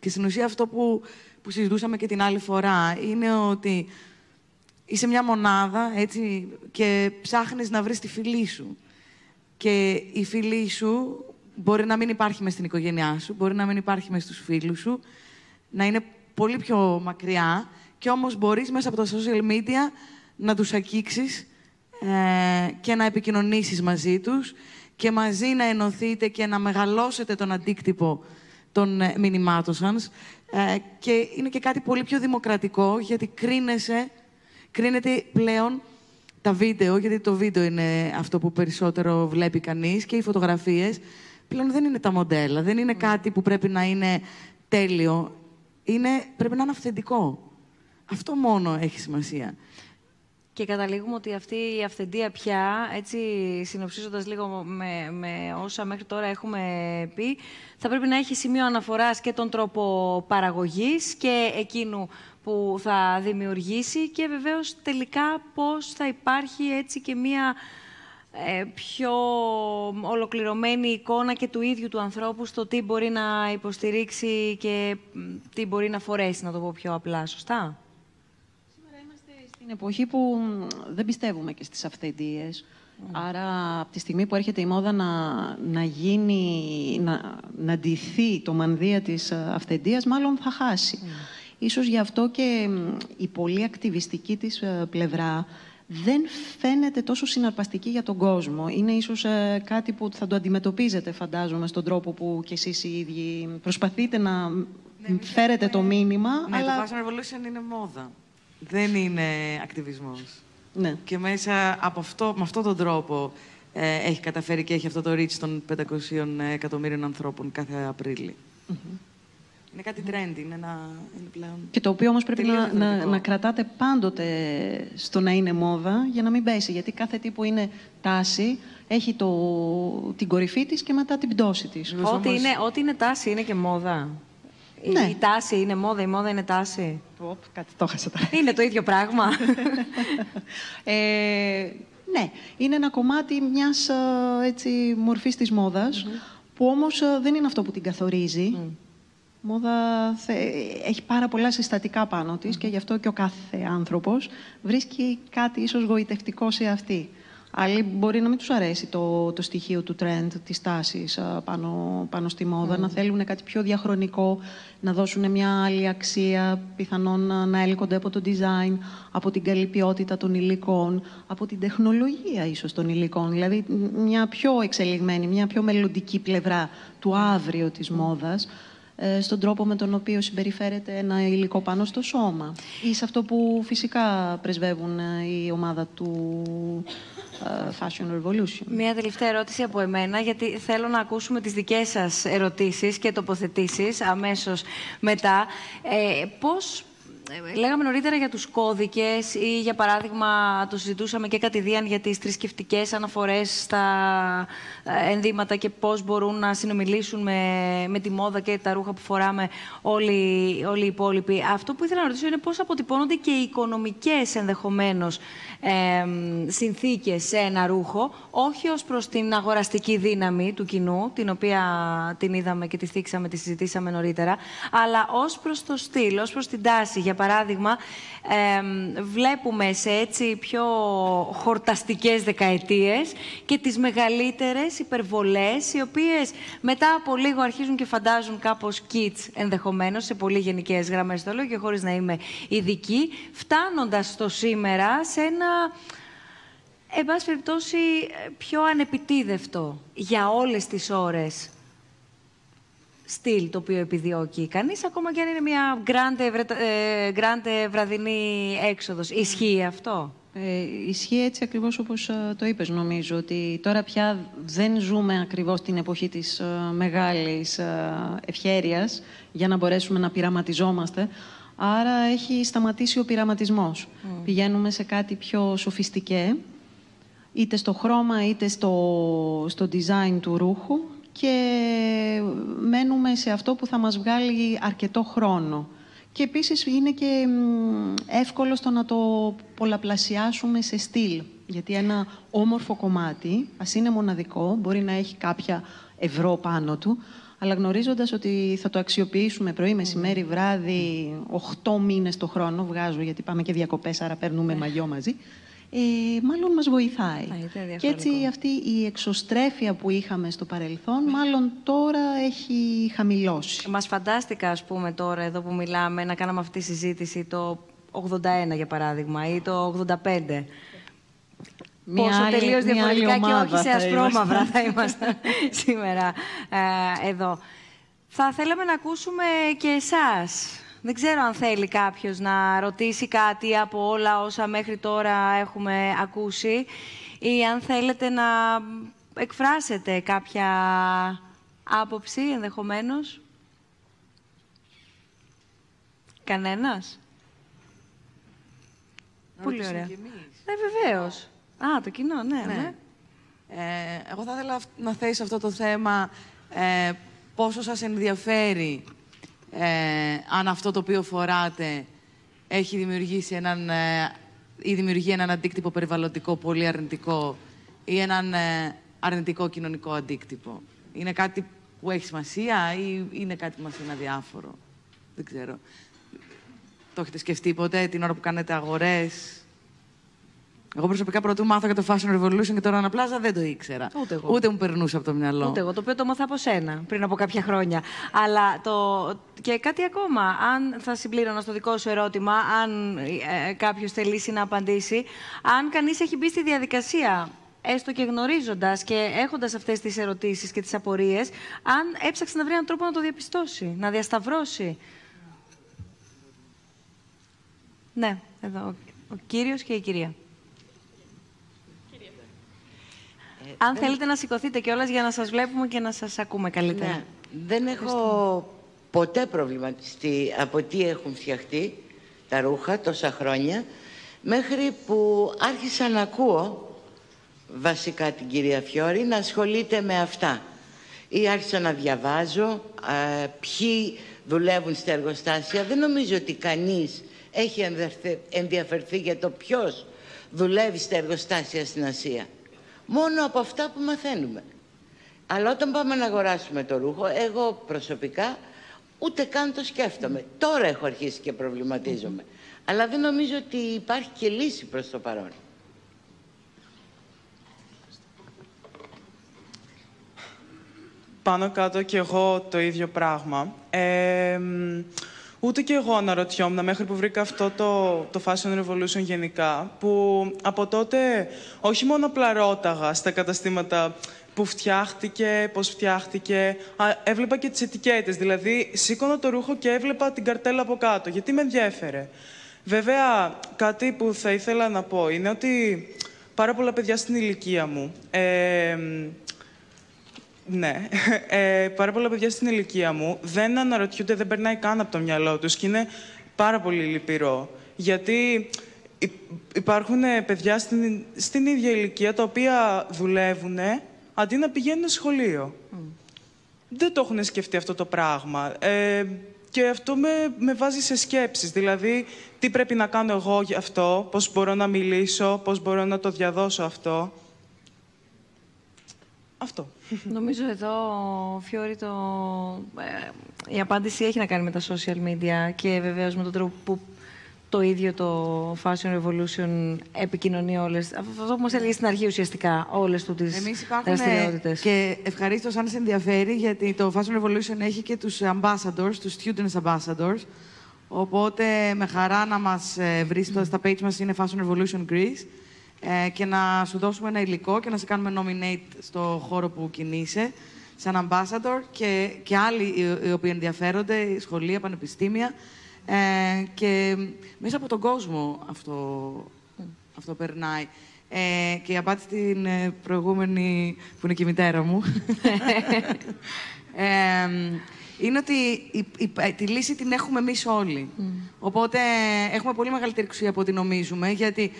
Και στην ουσία αυτό που συζητούσαμε και την άλλη φορά είναι ότι είσαι μια μονάδα, έτσι, και ψάχνεις να βρεις τη φυλή σου. Και η φυλή σου μπορεί να μην υπάρχει μες στην οικογένειά σου, μπορεί να μην υπάρχει μες στους φίλους σου, να είναι πολύ πιο μακριά, και όμως μπορείς μέσα από τα social media να τους αγγίξεις και να επικοινωνήσεις μαζί τους και μαζί να ενωθείτε και να μεγαλώσετε τον αντίκτυπο των μηνυμάτων σας. Και είναι και κάτι πολύ πιο δημοκρατικό, γιατί κρίνεται πλέον τα βίντεο, γιατί το βίντεο είναι αυτό που περισσότερο βλέπει κανείς, και οι φωτογραφίες. Πλέον δεν είναι τα μοντέλα, δεν είναι κάτι που πρέπει να είναι τέλειο. Πρέπει να είναι αυθεντικό. Αυτό μόνο έχει σημασία. Και καταλήγουμε ότι αυτή η αυθεντία πια, έτσι, συνοψίζοντας λίγο με όσα μέχρι τώρα έχουμε πει, θα πρέπει να έχει σημείο αναφοράς και τον τρόπο παραγωγής και εκείνου που θα δημιουργήσει, και βεβαίως τελικά πώς θα υπάρχει έτσι και μία πιο ολοκληρωμένη εικόνα και του ίδιου του ανθρώπου στο τι μπορεί να υποστηρίξει και τι μπορεί να φορέσει, να το πω πιο απλά, σωστά. Σήμερα είμαστε στην εποχή που δεν πιστεύουμε και στις αυθεντίες. Άρα, από τη στιγμή που έρχεται η μόδα να ντυθεί το μανδύα της αυθεντίας, μάλλον θα χάσει. Ίσως γι' αυτό και η πολύ ακτιβιστική της πλευρά δεν φαίνεται τόσο συναρπαστική για τον κόσμο. Είναι ίσως κάτι που θα το αντιμετωπίζετε, φαντάζομαι, στον τρόπο που κι εσείς οι ίδιοι προσπαθείτε να φέρετε το μήνυμα. Ναι, αλλά το Fashion Revolution είναι μόδα. Δεν είναι ακτιβισμός. Ναι. Και μέσα από αυτό, με αυτόν τον τρόπο έχει καταφέρει και έχει αυτό το reach των 500 εκατομμύριων ανθρώπων κάθε Απρίλη. Είναι κάτι trendy, είναι πλέον. Και το οποίο όμως πρέπει να κρατάτε πάντοτε στο να είναι μόδα, για να μην πέσει. Γιατί κάθε τι που είναι τάση έχει την κορυφή της και μετά την πτώση της. Ό,τι είναι τάση είναι και μόδα. Ναι. Η τάση είναι μόδα, η μόδα είναι τάση. Κάτι το έχασα τώρα. Είναι το ίδιο πράγμα. Ναι, είναι ένα κομμάτι μιας μορφής της μόδας, που όμως δεν είναι αυτό που την καθορίζει. Μόδα έχει πάρα πολλά συστατικά πάνω της, και γι' αυτό και ο κάθε άνθρωπος βρίσκει κάτι ίσως γοητευτικό σε αυτή. Άλλοι μπορεί να μην τους αρέσει το στοιχείο του trend, της τάσης πάνω στη μόδα, να θέλουν κάτι πιο διαχρονικό, να δώσουν μια άλλη αξία, πιθανόν να έλκονται από το design, από την καλή ποιότητα των υλικών, από την τεχνολογία ίσως των υλικών. Δηλαδή μια πιο εξελιγμένη, μια πιο μελλοντική πλευρά του αύριο της μόδας, στον τρόπο με τον οποίο συμπεριφέρεται ένα υλικό πάνω στο σώμα, ή σε αυτό που φυσικά πρεσβεύουν η ομάδα του Fashion Revolution. Μία τελευταία ερώτηση από εμένα, γιατί θέλω να ακούσουμε τις δικές σας ερωτήσεις και τοποθετήσεις αμέσως μετά. Λέγαμε νωρίτερα για τους κώδικες ή, για παράδειγμα, το συζητούσαμε και κατηδίαν για τις θρησκευτικές αναφορές στα ενδύματα και πώς μπορούν να συνομιλήσουν με τη μόδα και τα ρούχα που φοράμε όλοι οι υπόλοιποι. Αυτό που ήθελα να ρωτήσω είναι πώς αποτυπώνονται και οι οικονομικές ενδεχομένως συνθήκες σε ένα ρούχο, όχι ως προς την αγοραστική δύναμη του κοινού, την οποία την είδαμε και τη θίξαμε, τη συζητήσαμε νωρίτερα, αλλά ως προς το στυλ, ως προς την τάση. παράδειγμα, βλέπουμε σε έτσι πιο χορταστικές δεκαετίες και τις μεγαλύτερες υπερβολές, οι οποίες μετά από λίγο αρχίζουν και φαντάζουν κάπως kids ενδεχομένως, σε πολύ γενικές γραμμές το λέω και χωρίς να είμαι ειδική, φτάνοντας στο σήμερα σε ένα... εν πάση περιπτώσει, πιο ανεπιτίδευτο για όλες τις ώρες στυλ το οποίο επιδιώκει κανείς, ακόμα και αν είναι μια γκράντε βραδινή έξοδος. Ισχύει αυτό? Ισχύει έτσι ακριβώς όπως το είπες, νομίζω, ότι τώρα πια δεν ζούμε ακριβώς την εποχή της μεγάλης ευχέρειας για να μπορέσουμε να πειραματιζόμαστε. Άρα έχει σταματήσει ο πειραματισμός. Πηγαίνουμε σε κάτι πιο σοφιστικέ, είτε στο χρώμα είτε στο design του ρούχου, και μένουμε σε αυτό που θα μας βγάλει αρκετό χρόνο. Και επίσης είναι και εύκολο στο να το πολλαπλασιάσουμε σε στυλ. Γιατί ένα όμορφο κομμάτι, ας είναι μοναδικό, μπορεί να έχει κάποια ευρώ πάνω του, αλλά γνωρίζοντας ότι θα το αξιοποιήσουμε πρωί, μεσημέρι, βράδυ, 8 μήνες το χρόνο, βγάζω γιατί πάμε και διακοπές, άρα παίρνουμε μαγιό μαζί, μάλλον μας βοηθάει. Και έτσι αυτή η εξωστρέφεια που είχαμε στο παρελθόν, μάλλον τώρα έχει χαμηλώσει. Μας φαντάστηκα, ας πούμε, τώρα εδώ που μιλάμε, να κάναμε αυτή τη συζήτηση το 81 για παράδειγμα ή το 85. Πόσο τελείως διαφορετικά και όχι σε ασπρόμαυρα θα ήμασταν σήμερα εδώ. Θα θέλαμε να ακούσουμε και εσάς. Δεν ξέρω αν θέλει κάποιος να ρωτήσει κάτι από όλα όσα μέχρι τώρα έχουμε ακούσει ή αν θέλετε να εκφράσετε κάποια άποψη ενδεχομένως. Κανένας? Πολύ ωραία. Βεβαίως. Α, το κοινό, ναι. Εγώ θα ήθελα να θέσω αυτό το θέμα, πόσο σας ενδιαφέρει αν αυτό το οποίο φοράτε έχει δημιουργήσει ή δημιουργεί έναν αντίκτυπο περιβαλλοντικό πολύ αρνητικό ή έναν αρνητικό κοινωνικό αντίκτυπο. Είναι κάτι που έχει σημασία ή είναι κάτι που μας είναι αδιάφορο? Δεν ξέρω. Το έχετε σκεφτεί ποτέ την ώρα που κάνετε αγορές? Εγώ προσωπικά πρωτού μάθω για το Fashion Revolution και το Rana Plaza δεν το ήξερα. Ούτε μου περνούσε από το μυαλό. Ούτε εγώ. Το οποίο το μάθα από σένα πριν από κάποια χρόνια. Αλλά και κάτι ακόμα. Αν θα συμπλήρωνα στο δικό σου ερώτημα, αν κάποιος θελήσει να απαντήσει, αν κανείς έχει μπει στη διαδικασία, έστω και γνωρίζοντας και έχοντας αυτές τις ερωτήσεις και τις απορίες, αν έψαξε να βρει έναν τρόπο να το διαπιστώσει, να διασταυρώσει. Ναι, εδώ ο κύριος και η κυρία. Αν θέλετε να σηκωθείτε κιόλας για να σας βλέπουμε και να σας ακούμε καλύτερα. Ναι. Δεν έχω ποτέ προβληματιστεί από τι έχουν φτιαχτεί τα ρούχα τόσα χρόνια, μέχρι που άρχισα να ακούω βασικά την κυρία Φιόρη να ασχολείται με αυτά. Ή άρχισα να διαβάζω ποιοι δουλεύουν στα εργοστάσια. Δεν νομίζω ότι κανείς έχει ενδιαφερθεί για το ποιος δουλεύει στα εργοστάσια στην Ασία. Μόνο από αυτά που μαθαίνουμε. Αλλά όταν πάμε να αγοράσουμε το ρούχο, εγώ προσωπικά ούτε καν το σκέφτομαι. Τώρα έχω αρχίσει και προβληματίζομαι. Αλλά δεν νομίζω ότι υπάρχει και λύση προς το παρόν. Πάνω κάτω κι εγώ το ίδιο πράγμα. Ούτε κι εγώ αναρωτιόμουν μέχρι που βρήκα αυτό το Fashion Revolution γενικά, που από τότε όχι μόνο απλά ρώταγα στα καταστήματα που φτιάχτηκε, πώς φτιάχτηκε, έβλεπα και τις ετικέτες, δηλαδή σήκωνα το ρούχο και έβλεπα την καρτέλα από κάτω, γιατί με ενδιέφερε. Βέβαια, κάτι που θα ήθελα να πω είναι ότι πάρα πολλά παιδιά στην ηλικία μου... Ναι, πάρα πολλά παιδιά στην ηλικία μου δεν αναρωτιούνται, δεν περνάει καν από το μυαλό τους και είναι πάρα πολύ λυπηρό. Γιατί υπάρχουν παιδιά στην ίδια ηλικία τα οποία δουλεύουν αντί να πηγαίνουν σχολείο. Δεν το έχουν σκεφτεί αυτό το πράγμα. Και αυτό με βάζει σε σκέψεις. Δηλαδή, τι πρέπει να κάνω εγώ γι' αυτό, πώς μπορώ να μιλήσω, πώς μπορώ να το διαδώσω αυτό. Αυτό. Νομίζω εδώ, Φιόρη, η απάντηση έχει να κάνει με τα social media και βεβαίως με τον τρόπο που το ίδιο το Fashion Revolution επικοινωνεί όλες. Αυτό που μας έλεγε στην αρχή ουσιαστικά, όλες του τις δραστηριότητες. Και ευχαρίστως αν σε ενδιαφέρει, γιατί το Fashion Revolution έχει και τους ambassadors, τους students ambassadors. Οπότε με χαρά να μας βρεις στα page μας, είναι Fashion Revolution Greece, και να σου δώσουμε ένα υλικό και να σε κάνουμε nominate στο χώρο που κινείσαι σαν ambassador, και άλλοι οι οποίοι ενδιαφέρονται, σχολεία, πανεπιστήμια. Και μέσα από τον κόσμο αυτό περνάει. Και η απάντηση στην προηγούμενη, που είναι και η μητέρα μου, είναι ότι τη λύση την έχουμε εμείς όλοι. Οπότε έχουμε πολύ μεγαλύτερη εξουσία από ό,τι νομίζουμε, γιατί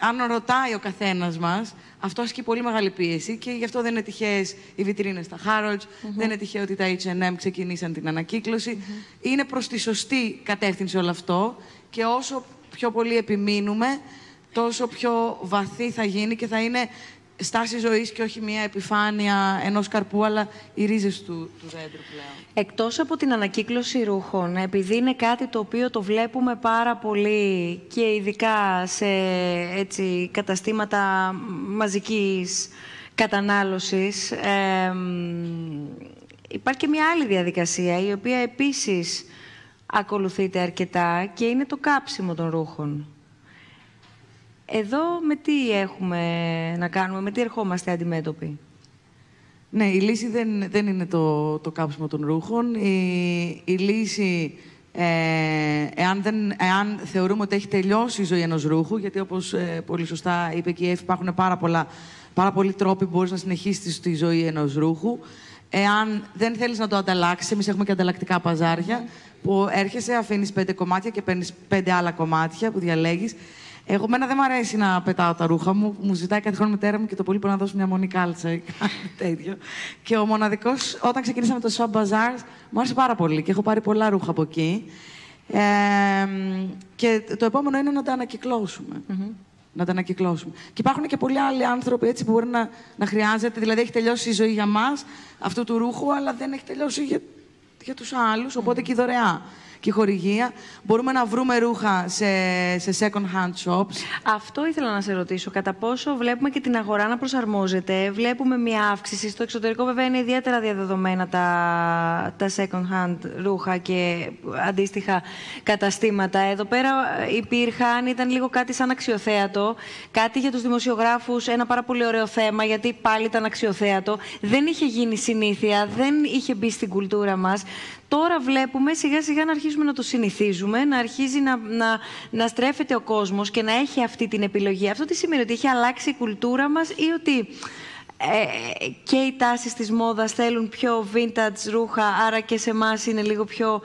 αν ρωτάει ο καθένας μας, αυτό ασκεί πολύ μεγάλη πίεση, και γι' αυτό δεν είναι τυχαίες οι βιτρίνες στα Harrods, δεν είναι τυχαίο ότι τα H&M ξεκινήσαν την ανακύκλωση. Είναι προς τη σωστή κατεύθυνση όλο αυτό, και όσο πιο πολύ επιμείνουμε, τόσο πιο βαθύ θα γίνει και θα είναι στάση ζωής και όχι μια επιφάνεια ενός καρπού, αλλά οι ρίζες του δέντρου πλέον. Εκτός από την ανακύκλωση ρούχων, επειδή είναι κάτι το οποίο το βλέπουμε πάρα πολύ και ειδικά σε έτσι, καταστήματα μαζικής κατανάλωσης, υπάρχει και μια άλλη διαδικασία, η οποία επίσης ακολουθείται αρκετά, και είναι το κάψιμο των ρούχων. Εδώ με τι έχουμε να κάνουμε, με τι ερχόμαστε αντιμέτωποι? Ναι, η λύση δεν είναι το κάψιμο των ρούχων. Η λύση, εάν θεωρούμε ότι έχει τελειώσει η ζωή ενός ρούχου, γιατί όπως πολύ σωστά είπε και η Έφη, υπάρχουν πάρα πολλοί τρόποι που μπορείς να συνεχίσεις τη ζωή ενός ρούχου. Εάν δεν θέλεις να το ανταλλάξεις, εμείς έχουμε και ανταλλακτικά παζάρια, που έρχεσαι, αφήνεις 5 κομμάτια και παίρνεις 5 άλλα κομμάτια που διαλέγεις. Εγώ μένα δεν μ' αρέσει να πετάω τα ρούχα μου. Μου ζητάει κάθε χρόνο η μητέρα μου και το πολύ πολύ να δώσω μια μονή κάλτσα ή κάτι τέτοιο. Και ο μοναδικός, όταν ξεκινήσαμε το Shop Bazaars, μου άρεσε πάρα πολύ και έχω πάρει πολλά ρούχα από εκεί. Και το επόμενο είναι να τα ανακυκλώσουμε. Να τα ανακυκλώσουμε. Και υπάρχουν και πολλοί άλλοι άνθρωποι έτσι, που μπορεί να χρειάζεται. Δηλαδή, έχει τελειώσει η ζωή για μας αυτού του ρούχου, αλλά δεν έχει τελειώσει για τους άλλους. Οπότε και η δωρεά. Και χορηγία. Μπορούμε να βρούμε ρούχα σε second hand shops. Αυτό ήθελα να σε ρωτήσω. Κατά πόσο βλέπουμε και την αγορά να προσαρμόζεται, βλέπουμε μια αύξηση. Στο εξωτερικό, βέβαια, είναι ιδιαίτερα διαδεδομένα τα second hand ρούχα και αντίστοιχα καταστήματα. Εδώ πέρα υπήρχαν, ήταν λίγο κάτι σαν αξιοθέατο. Κάτι για τους δημοσιογράφους, ένα πάρα πολύ ωραίο θέμα, γιατί πάλι ήταν αξιοθέατο. Δεν είχε γίνει συνήθεια, δεν είχε μπει στην κουλτούρα μας. Τώρα βλέπουμε σιγά σιγά να αρχίζουμε να το συνηθίζουμε, να αρχίζει να στρέφεται ο κόσμος και να έχει αυτή την επιλογή. Αυτό τι σημαίνει, ότι έχει αλλάξει η κουλτούρα μας, ή ότι και οι τάσεις της μόδας θέλουν πιο vintage ρούχα, άρα και σε εμάς είναι λίγο πιο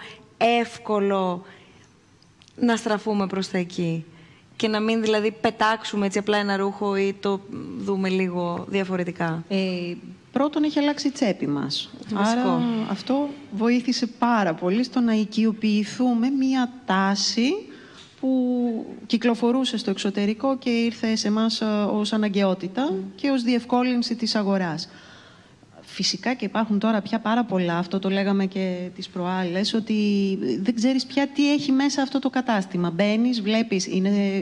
εύκολο να στραφούμε προς τα εκεί και να μην δηλαδή πετάξουμε έτσι απλά ένα ρούχο ή το δούμε λίγο διαφορετικά? Πρώτον, έχει αλλάξει η τσέπη μας. Άρα αυτό βοήθησε πάρα πολύ στο να οικειοποιηθούμε μία τάση που κυκλοφορούσε στο εξωτερικό και ήρθε σε εμάς ως αναγκαιότητα και ως διευκόλυνση της αγοράς. Φυσικά και υπάρχουν τώρα πια πάρα πολλά, αυτό το λέγαμε και τις προάλλες, ότι δεν ξέρεις πια τι έχει μέσα αυτό το κατάστημα. Μπαίνεις, βλέπεις,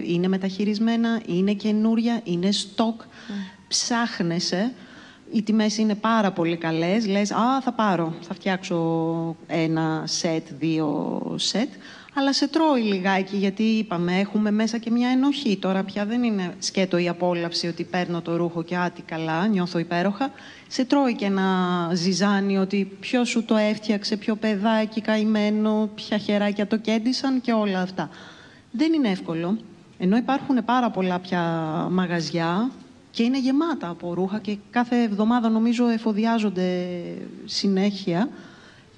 είναι μεταχειρισμένα, είναι καινούρια, είναι στοκ, ψάχνεσαι. Οι τιμές είναι πάρα πολύ καλές. Λες, α, θα πάρω, θα φτιάξω ένα σετ, 2 σετ. Αλλά σε τρώει λιγάκι, γιατί είπαμε, έχουμε μέσα και μια ενοχή. Τώρα πια δεν είναι σκέτο η απόλαυση ότι παίρνω το ρούχο και άτι καλά, νιώθω υπέροχα. Σε τρώει και ένα ζυζάνι ότι ποιο σου το έφτιαξε, ποιο παιδάκι καημένο, ποια χεράκια το κέντησαν και όλα αυτά. Δεν είναι εύκολο. Ενώ υπάρχουν πάρα πολλά πια μαγαζιά, και είναι γεμάτα από ρούχα και κάθε εβδομάδα, νομίζω, εφοδιάζονται συνέχεια.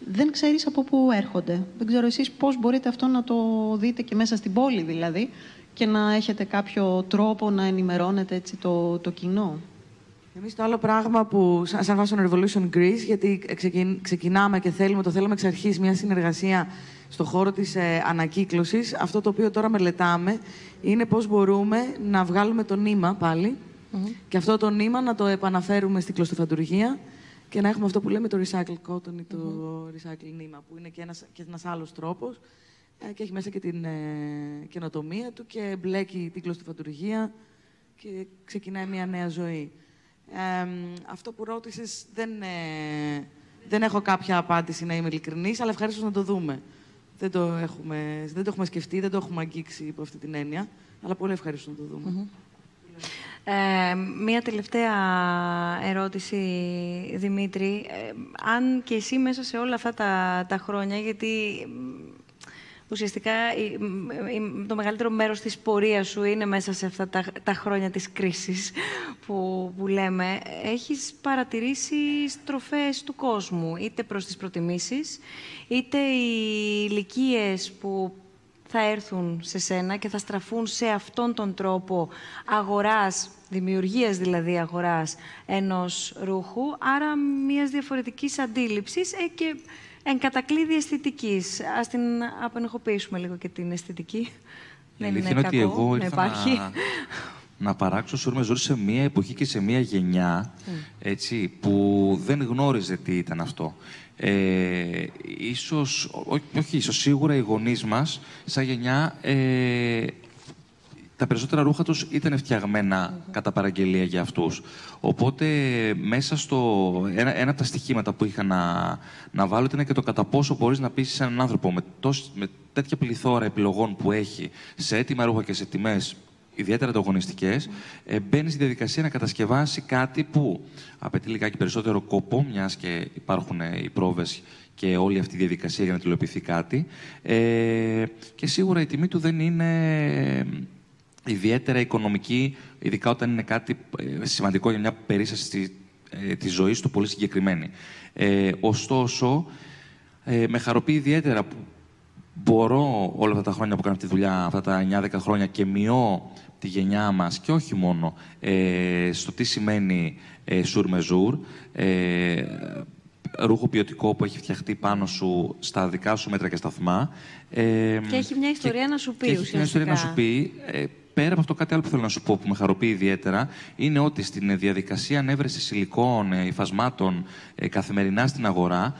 Δεν ξέρεις από πού έρχονται. Δεν ξέρω εσείς πώς μπορείτε αυτό να το δείτε και μέσα στην πόλη, δηλαδή, και να έχετε κάποιο τρόπο να ενημερώνετε έτσι, το κοινό. Εμείς το άλλο πράγμα που, σαν Fashion Revolution Greece, γιατί ξεκινάμε και το θέλαμε εξ αρχής μια συνεργασία στον χώρο της ανακύκλωσης, αυτό το οποίο τώρα μελετάμε είναι πώς μπορούμε να βγάλουμε το νήμα πάλι, και αυτό το νήμα να το επαναφέρουμε στην κλωστοφαντουργία και να έχουμε αυτό που λέμε το recycled cotton ή το recycled νήμα, που είναι και ένας άλλος τρόπος και έχει μέσα και την καινοτομία του και μπλέκει την κλωστιφαντουργία και ξεκινάει μια νέα ζωή. Αυτό που ρώτησες δεν έχω κάποια απάντηση, να είμαι ειλικρινής, αλλά ευχαρίστως να το δούμε. Δεν το έχουμε σκεφτεί, δεν το έχουμε αγγίξει υπό αυτή την έννοια, αλλά πολύ ευχαρίστως να το δούμε. Μία τελευταία ερώτηση, Δημήτρη. Αν και εσύ μέσα σε όλα αυτά τα χρόνια, γιατί ουσιαστικά το μεγαλύτερο μέρος της πορείας σου είναι μέσα σε αυτά τα χρόνια της κρίσης που λέμε, έχεις παρατηρήσει στροφές του κόσμου, είτε προς τις προτιμήσεις, είτε οι ηλικίες που θα έρθουν σε σένα και θα στραφούν σε αυτόν τον τρόπο αγοράς, δημιουργίας δηλαδή αγοράς ενός ρούχου, άρα μιας διαφορετικής αντίληψης και εν κατακλείδη αισθητικής. Ας την απενεχοποιήσουμε λίγο και την αισθητική. Δεν είναι κακό, εγώ να υπάρχει. Να παράξω σούρμες ζώρες σε μια εποχή και σε μια γενιά έτσι, που δεν γνώριζε τι ήταν αυτό. Ίσως σίγουρα οι γονείς μας, σαν γενιά, τα περισσότερα ρούχα τους ήταν φτιαγμένα κατά παραγγελία για αυτούς. Οπότε, μέσα στο ένα από τα στοιχήματα που είχα να βάλω ήταν και το κατά πόσο μπορείς να πείσεις έναν άνθρωπο με τέτοια πληθώρα επιλογών που έχει σε έτοιμα ρούχα και σε τιμές ιδιαίτερα ανταγωνιστικές, μπαίνει στη διαδικασία να κατασκευάσει κάτι που απαιτεί λιγάκι περισσότερο κόπο, μιας και υπάρχουν οι πρόβες και όλη αυτή η διαδικασία για να τελειοποιηθεί κάτι. Και σίγουρα η τιμή του δεν είναι ιδιαίτερα οικονομική, ειδικά όταν είναι κάτι σημαντικό για μια περίσταση της ζωής του, πολύ συγκεκριμένη. Ωστόσο, με χαροποιεί ιδιαίτερα που μπορώ όλα αυτά τα χρόνια που κάνω τη δουλειά, αυτά τα 9-10 χρόνια, και μειώ τη γενιά μας και όχι μόνο στο τι σημαίνει σουρμεζούρ, ρούχο ποιοτικό που έχει φτιαχτεί πάνω σου στα δικά σου μέτρα και σταθμά. Και έχει μια ιστορία να σου πει ουσιαστικά. Έχει μια ιστορία να σου πει. Πέρα από αυτό, κάτι άλλο που θέλω να σου πω που με χαροποιεί ιδιαίτερα είναι ότι στην διαδικασία ανέβρεσης υλικών, υφασμάτων καθημερινά στην αγορά,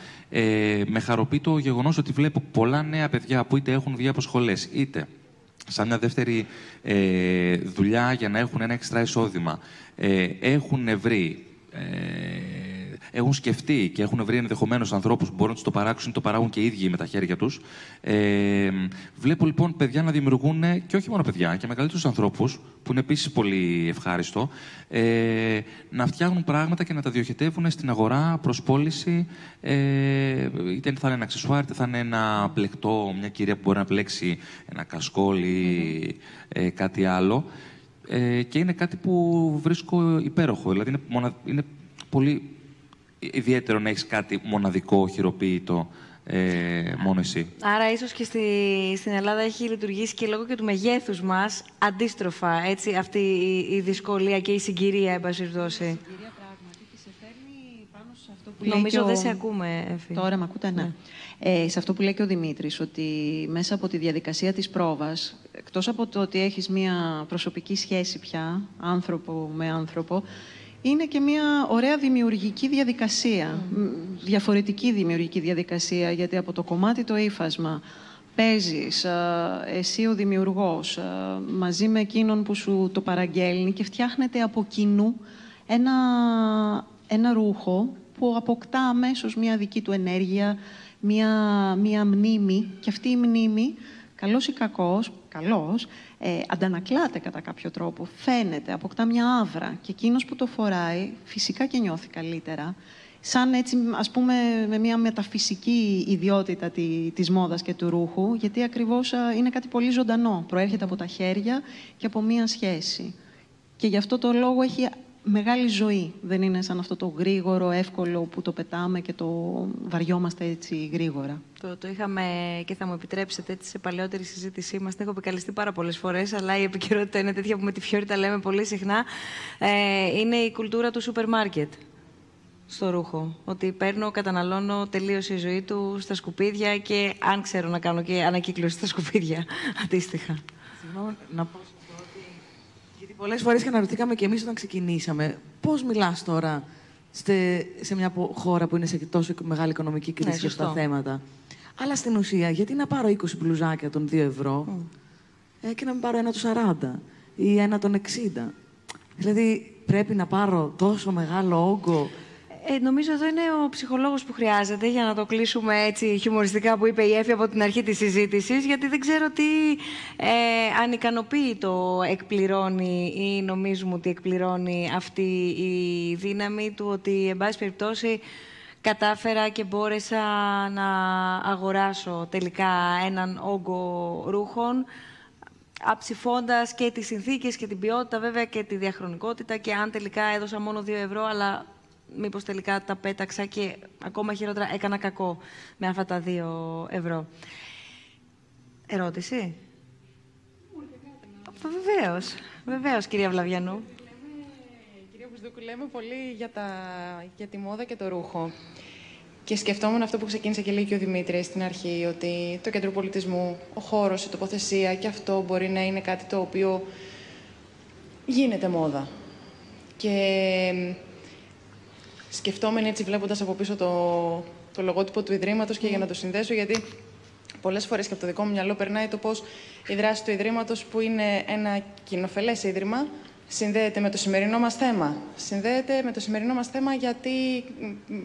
με χαροποιεί το γεγονός ότι βλέπω πολλά νέα παιδιά που είτε έχουν βγει από σχολές, είτε σαν μια δεύτερη δουλειά για να έχουν ένα εξτρά εισόδημα, έχουν σκεφτεί και έχουν βρει ενδεχομένως ανθρώπους που μπορούν να τους το παράξουν, το παράγουν και οι ίδιοι με τα χέρια τους. Βλέπω λοιπόν παιδιά να δημιουργούν, και όχι μόνο παιδιά, και μεγαλύτερους ανθρώπους, που είναι επίσης πολύ ευχάριστο, να φτιάχνουν πράγματα και να τα διοχετεύουν στην αγορά προς πώληση. Είτε θα είναι ένα αξεσουάρ, είτε θα είναι ένα πλεκτό, μια κυρία που μπορεί να πλέξει ένα κασκόλ ή κάτι άλλο. Και είναι κάτι που βρίσκω υπέροχο. Δηλαδή είναι πολύ ιδιαίτερο να έχεις κάτι μοναδικό, χειροποίητο, μόνο εσύ. Άρα, ίσως και στην Ελλάδα έχει λειτουργήσει και λόγω και του μεγέθους μας αντίστροφα, έτσι, αυτή η δυσκολία και η συγκυρία, εν πάση περιπτώσει. Η συγκυρία πραγματικά σε φέρνει πάνω σε αυτό που λέει. Νομίζω δεν σε ακούμε, Έφη. Τώρα με ακούτε, ναι. Σε αυτό που λέει και ο Δημήτρης, ότι μέσα από τη διαδικασία της πρόβας, εκτός από το ότι έχεις μια προσωπική σχέση πια, άνθρωπο με άνθρωπο, είναι και μια ωραία δημιουργική διαδικασία, διαφορετική δημιουργική διαδικασία, γιατί από το κομμάτι το ύφασμα παίζεις εσύ ο δημιουργός μαζί με εκείνον που σου το παραγγέλνει και φτιάχνεται από κοινού ένα ρούχο που αποκτά αμέσως μια δική του ενέργεια, μια μνήμη, και αυτή η μνήμη, καλός ή κακός, καλός, αντανακλάται κατά κάποιο τρόπο, φαίνεται, αποκτά μια άβρα. Και εκείνος που το φοράει, φυσικά και νιώθει καλύτερα. Σαν έτσι, ας πούμε, με μια μεταφυσική ιδιότητα της μόδας και του ρούχου, γιατί ακριβώς είναι κάτι πολύ ζωντανό. Προέρχεται από τα χέρια και από μια σχέση. Και γι' αυτό το λόγο έχει μεγάλη ζωή. Δεν είναι σαν αυτό το γρήγορο, εύκολο που το πετάμε και το βαριόμαστε έτσι γρήγορα. Το είχαμε, και θα μου επιτρέψετε, σε παλαιότερη συζήτησή μας. Την έχω επικαλεστεί πάρα πολλές φορές, αλλά η επικαιρότητα είναι τέτοια που με τη Φιόρη τα λέμε πολύ συχνά. Είναι η κουλτούρα του σούπερ μάρκετ στο ρούχο. Ότι παίρνω, καταναλώνω, τελείωσε η ζωή του στα σκουπίδια και αν ξέρω να κάνω και ανακύκλωση στα σκουπίδια αντίστοιχα. Συγγνώμη, να πω. Πολλές φορές και αναρωτήκαμε και εμείς όταν ξεκινήσαμε, πώς μιλάς τώρα σε μια χώρα που είναι σε τόσο μεγάλη οικονομική κρίση και στα θέματα. Αλλά στην ουσία, γιατί να πάρω 20 μπλουζάκια των 2 ευρώ και να μην πάρω ένα των 40 ή ένα των 60. Δηλαδή, πρέπει να πάρω τόσο μεγάλο όγκο. Νομίζω εδώ είναι ο ψυχολόγος που χρειάζεται για να το κλείσουμε έτσι χιουμοριστικά που είπε η Έφη από την αρχή της συζήτησης, γιατί δεν ξέρω τι ανικανοποίητο εκπληρώνει ή νομίζουμε ότι εκπληρώνει αυτή η δύναμη του ότι, εν πάση περιπτώσει, κατάφερα και μπόρεσα να αγοράσω τελικά έναν όγκο ρούχων, αψηφώντας και τις συνθήκες και την ποιότητα, βέβαια, και τη διαχρονικότητα, και αν τελικά έδωσα μόνο 2 ευρώ, αλλά μήπως τελικά τα πέταξα και ακόμα χειρότερα έκανα κακό με αυτά τα 2 ευρώ. Ερώτηση? Βεβαίως, βεβαίως, κυρία Βλαβιανού. Κυρία Μπουσδούκου, λέμε πολύ για τη μόδα και το ρούχο. Και σκεφτόμουν αυτό που ξεκίνησε και λέει και ο Δημήτρης στην αρχή, ότι το κέντρο πολιτισμού, ο χώρος, η τοποθεσία και αυτό μπορεί να είναι κάτι το οποίο γίνεται μόδα. Και σκεφτόμενοι έτσι, βλέποντας από πίσω το λογότυπο του Ιδρύματος και για να το συνδέσω, γιατί πολλές φορές και από το δικό μου μυαλό περνάει το πώς η δράση του Ιδρύματος, που είναι ένα κοινοφελές ίδρυμα, συνδέεται με το σημερινό μας θέμα. Συνδέεται με το σημερινό μας θέμα γιατί,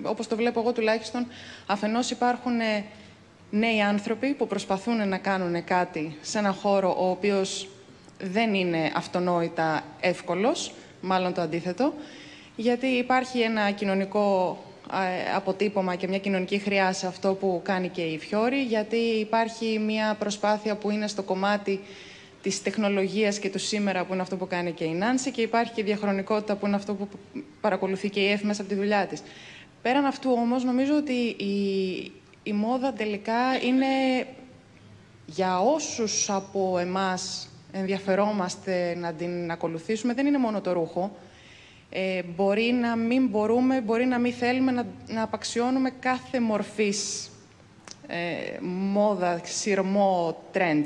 όπως το βλέπω εγώ τουλάχιστον, αφενός υπάρχουν νέοι άνθρωποι που προσπαθούν να κάνουν κάτι σε έναν χώρο ο οποίος δεν είναι αυτονόητα εύκολος, μάλλον το αντίθετο, γιατί υπάρχει ένα κοινωνικό αποτύπωμα και μια κοινωνική χρειά σε αυτό που κάνει και η Φιόρη, γιατί υπάρχει μια προσπάθεια που είναι στο κομμάτι της τεχνολογίας και του σήμερα, που είναι αυτό που κάνει και η Νάνσυ, και υπάρχει και η διαχρονικότητα, που είναι αυτό που παρακολουθεί και η Έφη μέσα από τη δουλειά της. Πέραν αυτού όμως, νομίζω ότι η μόδα τελικά είναι για όσους από εμάς ενδιαφερόμαστε να την ακολουθήσουμε, δεν είναι μόνο το ρούχο. Μπορεί να μην μπορούμε, μπορεί να μην θέλουμε να απαξιώνουμε κάθε μορφής μόδα, σειρμό, trend.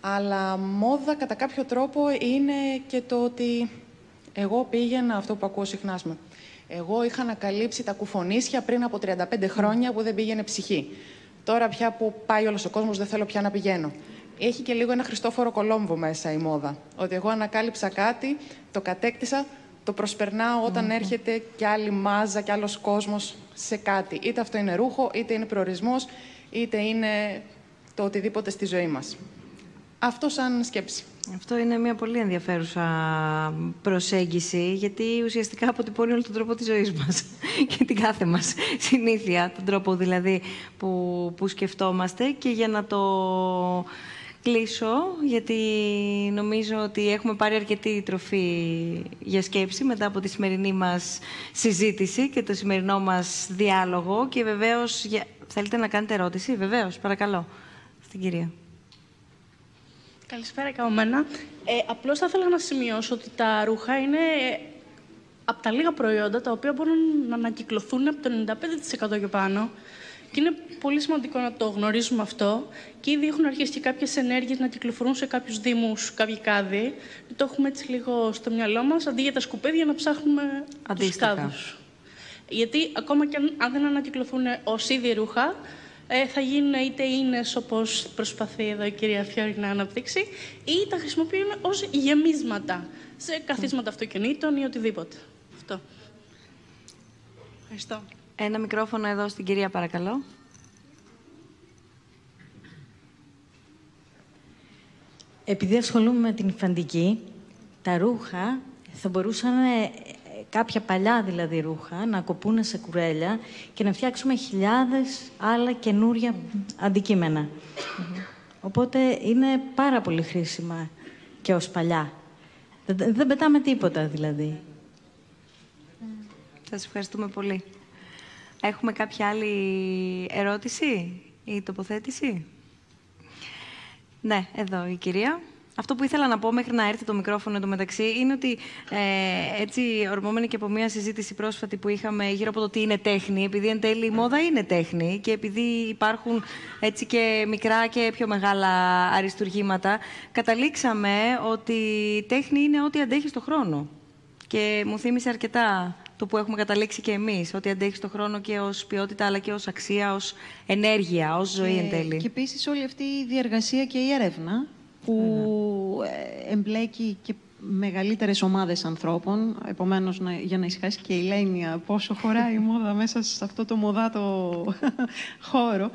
Αλλά μόδα, κατά κάποιο τρόπο, είναι και το ότι εγώ πήγαινα, αυτό που ακούω συχνά, εγώ είχα ανακαλύψει τα κουφονίσια πριν από 35 χρόνια που δεν πήγαινε ψυχή. Τώρα πια που πάει όλος ο κόσμος, δεν θέλω πια να πηγαίνω. Έχει και λίγο ένα Χριστόφορο Κολόμβο μέσα η μόδα. Ότι εγώ ανακάλυψα κάτι, το κατέκτησα, το προσπερνάω όταν έρχεται κι άλλη μάζα κι άλλος κόσμος σε κάτι. Είτε αυτό είναι ρούχο, είτε είναι προορισμός, είτε είναι το οτιδήποτε στη ζωή μας. Αυτό σαν σκέψη. Αυτό είναι μια πολύ ενδιαφέρουσα προσέγγιση, γιατί ουσιαστικά αποτυπώνει όλο τον τρόπο της ζωής μας και την κάθε μας συνήθεια, τον τρόπο δηλαδή που σκεφτόμαστε. Και για να το κλείσω, γιατί νομίζω ότι έχουμε πάρει αρκετή τροφή για σκέψη μετά από τη σημερινή μας συζήτηση και το σημερινό μας διάλογο. Και βεβαίως, θέλετε να κάνετε ερώτηση? Βεβαίως, παρακαλώ, στην κυρία. Καλησπέρα και από μένα. Απλώς θα ήθελα να σημειώσω ότι τα ρούχα είναι από τα λίγα προϊόντα τα οποία μπορούν να ανακυκλωθούν από το 95% και πάνω. Και είναι πολύ σημαντικό να το γνωρίζουμε αυτό. Και ήδη έχουν αρχίσει και κάποιες ενέργειες να κυκλοφορούν σε κάποιους δήμους, κάποιοι κάδοι. Το έχουμε έτσι λίγο στο μυαλό μας, αντί για τα σκουπίδια να ψάχνουμε τους κάδους. Γιατί ακόμα και αν δεν ανακυκλωθούν ως ήδη ρούχα, θα γίνουν είτε ίνες, όπως προσπαθεί εδώ η κυρία Φιόρη να αναπτύξει, ή τα χρησιμοποιούν ως γεμίσματα, σε καθίσματα αυτοκινήτων ή οτιδήποτε. Αυτό. Ευχαριστώ. Ένα μικρόφωνο εδώ στην κυρία, παρακαλώ. Επειδή ασχολούμαι με την υφαντική, τα ρούχα θα μπορούσαν, κάποια παλιά δηλαδή ρούχα, να κοπούνε σε κουρέλια και να φτιάξουμε χιλιάδες άλλα καινούρια αντικείμενα. Οπότε είναι πάρα πολύ χρήσιμα και ως παλιά. Δεν πετάμε τίποτα δηλαδή. Σας ευχαριστούμε πολύ. Έχουμε κάποια άλλη ερώτηση ή τοποθέτηση? Ναι, εδώ η κυρία. Αυτό που ήθελα να πω μέχρι να έρθει το μικρόφωνο εντωμεταξύ είναι ότι έτσι, ορμόμενοι και από μια συζήτηση πρόσφατη που είχαμε γύρω από το τι είναι τέχνη, επειδή εν τέλει η μόδα είναι τέχνη και επειδή υπάρχουν έτσι και μικρά και πιο μεγάλα αριστουργήματα, καταλήξαμε ότι τέχνη είναι ό,τι αντέχει στο χρόνο. Και μου θύμισε αρκετά το που έχουμε καταλήξει και εμείς, ότι αντέχει τον χρόνο και ως ποιότητα, αλλά και ως αξία, ως ενέργεια, ως ζωή εν τέλει. Και επίσης όλη αυτή η διεργασία και η έρευνα, που εμπλέκει και μεγαλύτερες ομάδες ανθρώπων. Επομένως, για να ησυχάσει και η Ελένια πόσο χωράει η μόδα μέσα σε αυτό το μοδάτο χώρο.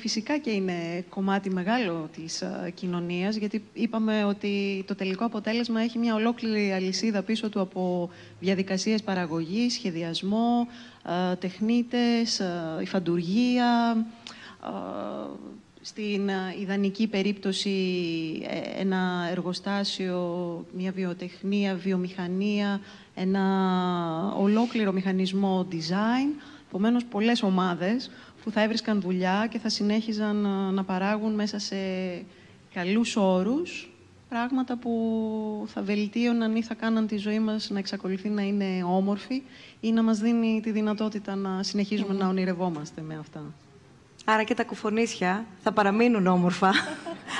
Φυσικά και είναι κομμάτι μεγάλο της κοινωνίας, γιατί είπαμε ότι το τελικό αποτέλεσμα έχει μια ολόκληρη αλυσίδα πίσω του από διαδικασίες παραγωγής, σχεδιασμό, τεχνίτες, υφαντουργία. Στην ιδανική περίπτωση ένα εργοστάσιο, μια βιοτεχνία, βιομηχανία, ένα ολόκληρο μηχανισμό design. Επομένως, πολλές ομάδες που θα έβρισκαν δουλειά και θα συνέχιζαν να παράγουν μέσα σε καλούς όρους πράγματα που θα βελτίωναν ή θα κάναν τη ζωή μας να εξακολουθεί να είναι όμορφη ή να μας δίνει τη δυνατότητα να συνεχίζουμε να ονειρευόμαστε με αυτά. Άρα και τα κουφονίσια θα παραμείνουν όμορφα,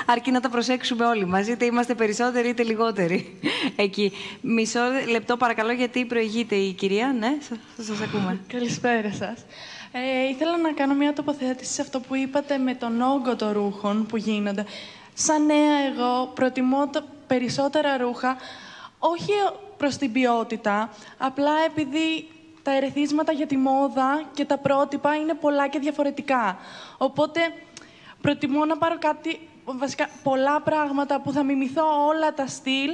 αρκεί να τα προσέξουμε όλοι μας, είτε είμαστε περισσότεροι είτε λιγότεροι εκεί. Μισό λεπτό παρακαλώ, γιατί προηγείται η κυρία. Ναι, σας ακούμε. Καλησπέρα σας. Ήθελα να κάνω μια τοποθέτηση σε αυτό που είπατε με τον όγκο των ρούχων που γίνονται. Σαν νέα εγώ προτιμώ περισσότερα ρούχα, όχι προς την ποιότητα, απλά επειδή τα ερεθίσματα για τη μόδα και τα πρότυπα είναι πολλά και διαφορετικά. Οπότε, προτιμώ να πάρω κάτι, βασικά, πολλά πράγματα που θα μιμηθώ όλα τα στυλ,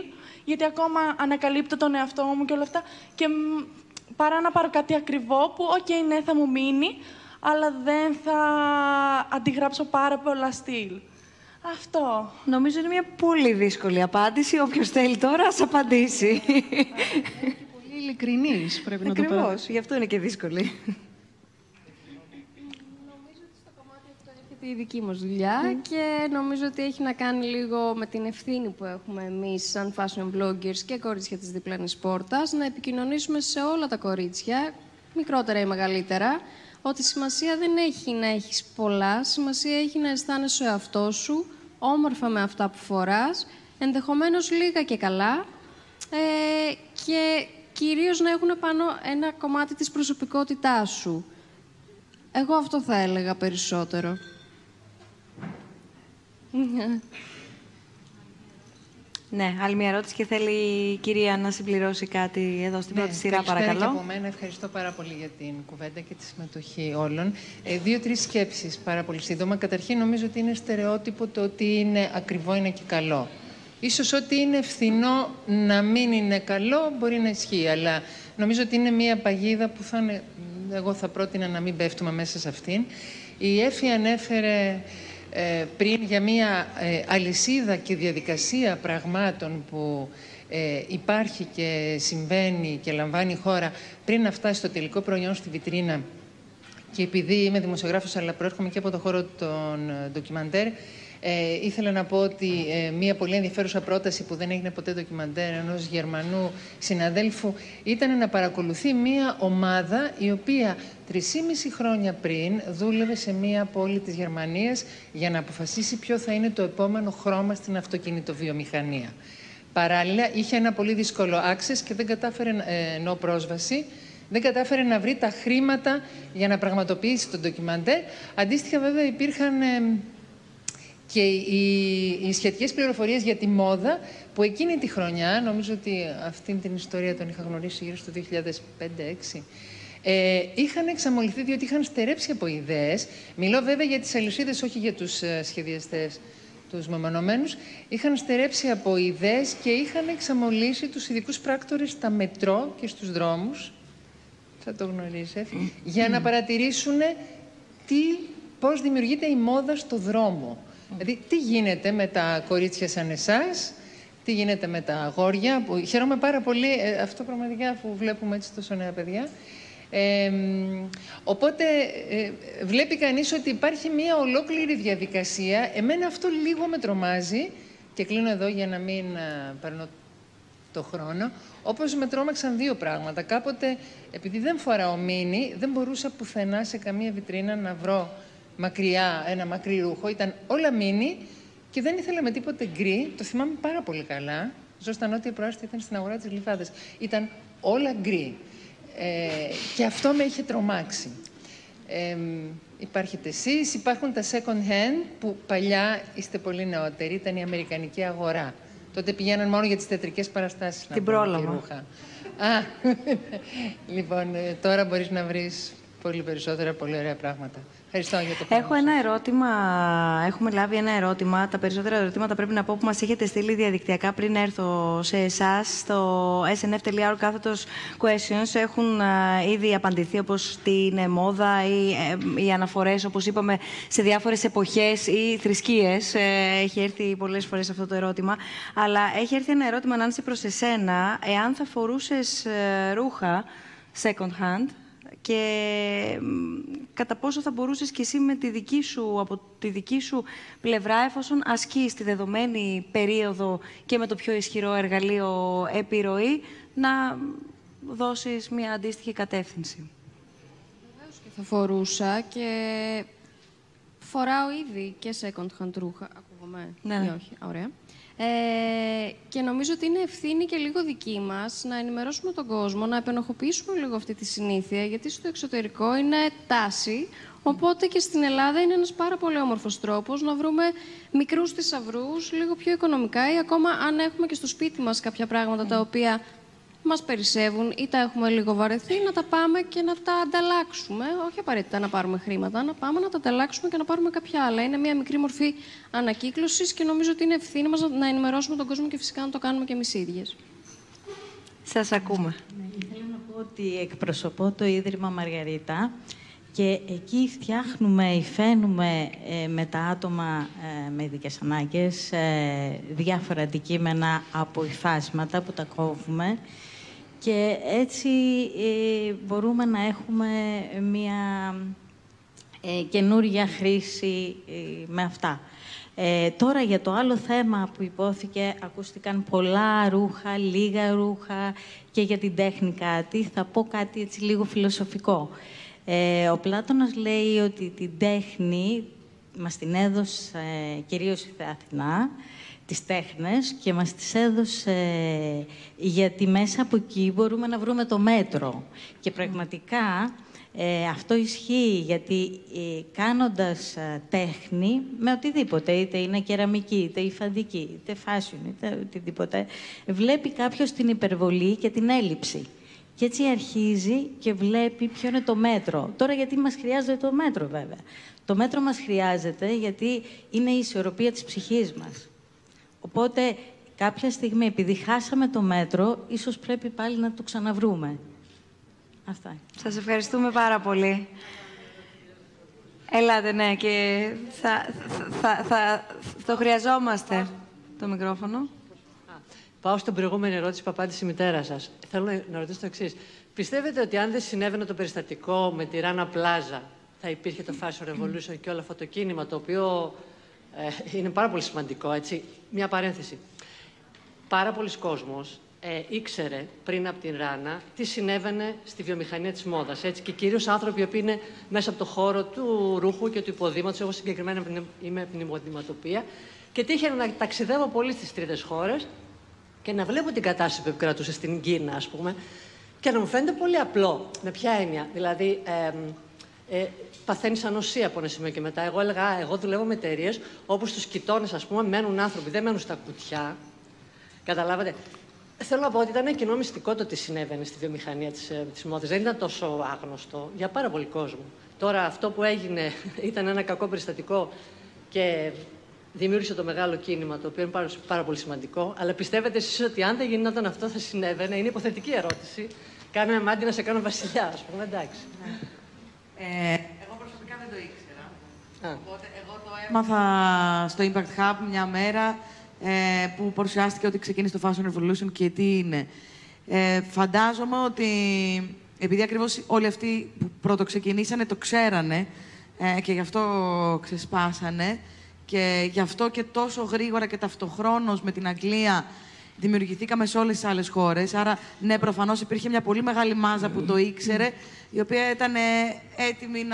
γιατί ακόμα ανακαλύπτω τον εαυτό μου και όλα αυτά, και παρά να πάρω κάτι ακριβό που, ok, ναι, θα μου μείνει, αλλά δεν θα αντιγράψω πάρα πολλά στυλ. Αυτό. Νομίζω είναι μια πολύ δύσκολη απάντηση. Όποιος θέλει τώρα, ας απαντήσει. Ειλικρινής, πρέπει να το πω. Ακριβώς, γι' αυτό είναι και δύσκολη. Νομίζω ότι στο κομμάτι αυτό έρχεται η δική μας δουλειά και νομίζω ότι έχει να κάνει λίγο με την ευθύνη που έχουμε εμείς σαν fashion bloggers και κορίτσια της διπλανής πόρτας να επικοινωνήσουμε σε όλα τα κορίτσια, μικρότερα ή μεγαλύτερα, ότι σημασία δεν έχει να έχεις πολλά, σημασία έχει να αισθάνεσαι ο εαυτός σου, όμορφα με αυτά που φοράς, ενδεχομένως λίγα και καλά, και κυρίως να έχουν πάνω ένα κομμάτι της προσωπικότητάς σου. Εγώ αυτό θα έλεγα περισσότερο. Ναι, άλλη μια ερώτηση και θέλει η κυρία να συμπληρώσει κάτι εδώ στην πρώτη σειρά, παρακαλώ. Και από μένα. Ευχαριστώ πάρα πολύ για την κουβέντα και τη συμμετοχή όλων. Δύο-τρεις σκέψεις πάρα πολύ σύντομα. Καταρχήν, νομίζω ότι είναι στερεότυπο το ότι είναι ακριβό, είναι και καλό. Ίσως ότι είναι φθηνό να μην είναι καλό, μπορεί να ισχύει, αλλά νομίζω ότι είναι μια παγίδα που θα είναι, εγώ θα πρότεινα να μην πέφτουμε μέσα σε αυτήν. Η Έφη ανέφερε πριν για μια αλυσίδα και διαδικασία πραγμάτων που υπάρχει και συμβαίνει και λαμβάνει η χώρα πριν να φτάσει στο τελικό προϊόν στη βιτρίνα. Και επειδή είμαι δημοσιογράφος, αλλά προέρχομαι και από το χώρο των ντοκιμαντέρ, ήθελα να πω ότι μία πολύ ενδιαφέρουσα πρόταση που δεν έγινε ποτέ ντοκιμαντέρ ενός Γερμανού συναδέλφου ήταν να παρακολουθεί μία ομάδα η οποία 3,5 χρόνια πριν δούλευε σε μία πόλη της Γερμανίας για να αποφασίσει ποιο θα είναι το επόμενο χρώμα στην αυτοκινητοβιομηχανία. Παράλληλα, είχε ένα πολύ δύσκολο access και δεν κατάφερε ενώ πρόσβαση. Δεν κατάφερε να βρει τα χρήματα για να πραγματοποιήσει τον ντοκιμαντέρ. Αντίστοιχα, βέβαια, υπήρχαν και οι σχετικές πληροφορίες για τη μόδα, που εκείνη τη χρονιά, νομίζω ότι αυτή την ιστορία τον είχα γνωρίσει γύρω στο 2005-2006, είχαν εξαμολυθεί διότι είχαν στερέψει από ιδέες. Μιλώ βέβαια για τις αλυσίδες, όχι για τους σχεδιαστές, τους μεμονωμένους. Είχαν στερέψει από ιδέες και είχαν εξαμολύσει τους ειδικούς πράκτορες στα μετρό και στους δρόμους, θα το γνωρίζετε, για να παρατηρήσουν πώς δημιουργείται η μόδα στο δρόμο. Δηλαδή, τι γίνεται με τα κορίτσια σαν εσάς, τι γίνεται με τα αγόρια. Που χαίρομαι πάρα πολύ, αυτό πραγματικά που βλέπουμε έτσι τόσο νέα παιδιά. Οπότε, βλέπει κανείς ότι υπάρχει μία ολόκληρη διαδικασία. Εμένα αυτό λίγο με τρομάζει, και κλείνω εδώ για να μην περνώ το χρόνο. Όπως με τρόμαξαν δύο πράγματα. Κάποτε, επειδή δεν φοράω μίνι, δεν μπορούσα πουθενά σε καμία βιτρίνα να βρω μακριά, ένα μακρύ ρούχο. Ήταν όλα μίνι και δεν ήθελα με τίποτε γκρι. Το θυμάμαι πάρα πολύ καλά. Ζω στα νότια προάστια, ήταν στην αγορά της Λιβάδας. Ήταν όλα γκρι. Και αυτό με είχε τρομάξει. Υπάρχετε εσείς, υπάρχουν τα second hand που παλιά, είστε πολύ νεότεροι, ήταν η αμερικανική αγορά. Τότε πηγαίναν μόνο για τις θεατρικές παραστάσεις. Την πρόλαβα. Λοιπόν, τώρα μπορείς να βρεις πολύ περισσότερα, πολύ ωραία πράγματα. Ευχαριστώ για το χρόνο. Έχω ένα ερώτημα. Έχουμε λάβει ένα ερώτημα. Τα περισσότερα ερωτήματα πρέπει να πω που μας έχετε στείλει διαδικτυακά πριν έρθω σε εσάς. Στο snf.org/questions έχουν ήδη απαντηθεί, όπως την μόδα ή οι αναφορές, όπως είπαμε, σε διάφορες εποχές ή θρησκείες. Έχει έρθει πολλές φορές αυτό το ερώτημα. Αλλά έχει έρθει ένα ερώτημα, Νάνσυ, προς εσένα. Εάν θα φορούσες ρούχα second hand, και κατά πόσο θα μπορούσες κι εσύ με τη δική σου, από τη δική σου πλευρά, εφόσον ασκείς τη δεδομένη περίοδο και με το πιο ισχυρό εργαλείο επιρροή, να δώσεις μια αντίστοιχη κατεύθυνση. Βεβαίως και θα φορούσα και φοράω ήδη και second hand ρούχα. Ακούγομαι ή όχι? Ωραία. Και νομίζω ότι είναι ευθύνη και λίγο δική μας να ενημερώσουμε τον κόσμο, να επενοχοποιήσουμε λίγο αυτή τη συνήθεια, γιατί στο εξωτερικό είναι τάση, οπότε και στην Ελλάδα είναι ένας πάρα πολύ όμορφος τρόπος να βρούμε μικρούς θησαυρούς, λίγο πιο οικονομικά, ή ακόμα αν έχουμε και στο σπίτι μας κάποια πράγματα τα οποία μας περισσεύουν ή τα έχουμε λίγο βαρεθεί, να τα πάμε και να τα ανταλλάξουμε. Όχι απαραίτητα να πάρουμε χρήματα, να πάμε να τα ανταλλάξουμε και να πάρουμε κάποια άλλα. Είναι μια μικρή μορφή ανακύκλωσης και νομίζω ότι είναι ευθύνη μας να ενημερώσουμε τον κόσμο και φυσικά να το κάνουμε και εμείς οι ίδιες. Σας ακούμε. Θέλω να πω ότι εκπροσωπώ το Ίδρυμα Μαργαρίτα και εκεί φτιάχνουμε, υφαίνουμε με τα άτομα με ειδικές ανάγκες διάφορα αντικείμενα από υφάσματα που τα κόβουμε. Και έτσι μπορούμε να έχουμε μια καινούρια χρήση με αυτά. Τώρα για το άλλο θέμα που υπόθηκε, ακούστηκαν πολλά ρούχα, λίγα ρούχα και για την τέχνη κάτι. Θα πω κάτι έτσι λίγο φιλοσοφικό. Ο Πλάτωνας λέει ότι την τέχνη μας την έδωσε κυρίως η Αθηνά, τις τέχνες, και μας τις έδωσε γιατί μέσα από εκεί μπορούμε να βρούμε το μέτρο. Και πραγματικά αυτό ισχύει, γιατί κάνοντας τέχνη με οτιδήποτε, είτε είναι κεραμική, είτε υφαντική, είτε fashion, είτε οτιδήποτε, βλέπει κάποιος την υπερβολή και την έλλειψη. Και έτσι αρχίζει και βλέπει ποιο είναι το μέτρο. Τώρα γιατί μας χρειάζεται το μέτρο, βέβαια. Το μέτρο μας χρειάζεται γιατί είναι η ισορροπία της ψυχής μας. Οπότε κάποια στιγμή, επειδή χάσαμε το μέτρο, ίσως πρέπει πάλι να το ξαναβρούμε. Αυτά. Σας ευχαριστούμε πάρα πολύ. Ελάτε, ναι, και το χρειαζόμαστε το μικρόφωνο. Πάω στην προηγούμενη ερώτηση που απάντησε η μητέρα σας. Θέλω να ρωτήσω το εξής. Πιστεύετε ότι αν δεν συνέβαινε το περιστατικό με τη Rana Plaza, θα υπήρχε το Fashion Revolution και όλο αυτό το κίνημα, το οποίο είναι πάρα πολύ σημαντικό, έτσι? Μια παρένθεση. Πάρα πολλοί κόσμος ήξερε πριν από την Rana τι συνέβαινε στη βιομηχανία της μόδας, έτσι? Και κυρίως άνθρωποι που είναι μέσα από το χώρο του ρούχου και του υποδήματος. Εγώ συγκεκριμένα είμαι πνευμονηματοποιία και τύχερα να ταξιδεύω πολύ στις τρίτες χώρες. Και να βλέπω την κατάσταση που επικρατούσε στην Κίνα, ας πούμε, και να μου φαίνεται πολύ απλό. Με ποια έννοια? Δηλαδή, παθαίνεις ανοσία από ένα σημείο και μετά. Εγώ έλεγα, εγώ δουλεύω με εταιρείες όπου στους κοιτώνες, ας πούμε, μένουν άνθρωποι, δεν μένουν στα κουτιά. Καταλάβατε. Θέλω να πω ότι ήταν κοινό μυστικό το τι συνέβαινε στη βιομηχανία της μόδας. Δεν ήταν τόσο άγνωστο για πάρα πολύ κόσμο. Τώρα, αυτό που έγινε ήταν ένα κακό περιστατικό και δημιούργησε το μεγάλο κίνημα, το οποίο είναι πάρα πολύ σημαντικό. Αλλά πιστεύετε εσείς ότι αν δεν γινόταν αυτό, θα συνέβαινε? Είναι υποθετική ερώτηση. Κάνε με μάντι να σε κάνω βασιλιά, ας πούμε. Εντάξει. Εγώ προσωπικά δεν το ήξερα. Οπότε εγώ το έμαθα στο Impact Hub μια μέρα που παρουσιάστηκε ότι ξεκίνησε το Fashion Revolution και τι είναι. Φαντάζομαι ότι επειδή ακριβώς όλοι αυτοί που πρώτο ξεκινήσανε το ξέρανε και γι' αυτό ξεσπάσανε. Και γι' αυτό και τόσο γρήγορα και ταυτοχρόνως με την Αγγλία δημιουργηθήκαμε σε όλες τις άλλες χώρες. Άρα, ναι, προφανώς υπήρχε μια πολύ μεγάλη μάζα που το ήξερε, η οποία ήταν έτοιμη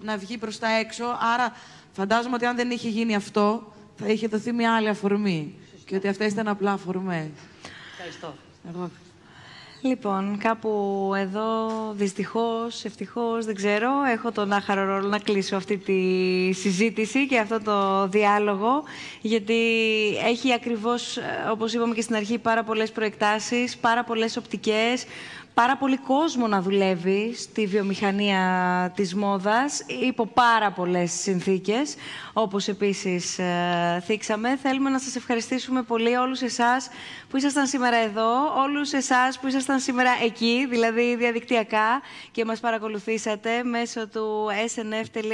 να βγει προς τα έξω. Άρα, φαντάζομαι ότι αν δεν είχε γίνει αυτό, θα είχε δοθεί μια άλλη αφορμή. Και ότι αυτές ήταν απλά αφορμές. Ευχαριστώ. Εγώ. Λοιπόν, κάπου εδώ, δυστυχώς, ευτυχώς, δεν ξέρω, έχω τον άχαρο ρόλο να κλείσω αυτή τη συζήτηση και αυτό το διάλογο, γιατί έχει ακριβώς, όπως είπαμε και στην αρχή, πάρα πολλές προεκτάσεις, πάρα πολλές οπτικές, πάρα πολύ κόσμο να δουλεύει στη βιομηχανία της μόδας υπό πάρα πολλές συνθήκες, όπως επίσης θίξαμε. Θέλουμε να σας ευχαριστήσουμε πολύ όλους εσάς που ήσασταν σήμερα εδώ, όλους εσάς που ήσασταν σήμερα εκεί, δηλαδή διαδικτυακά, και μας παρακολουθήσατε μέσω του snf.org/live.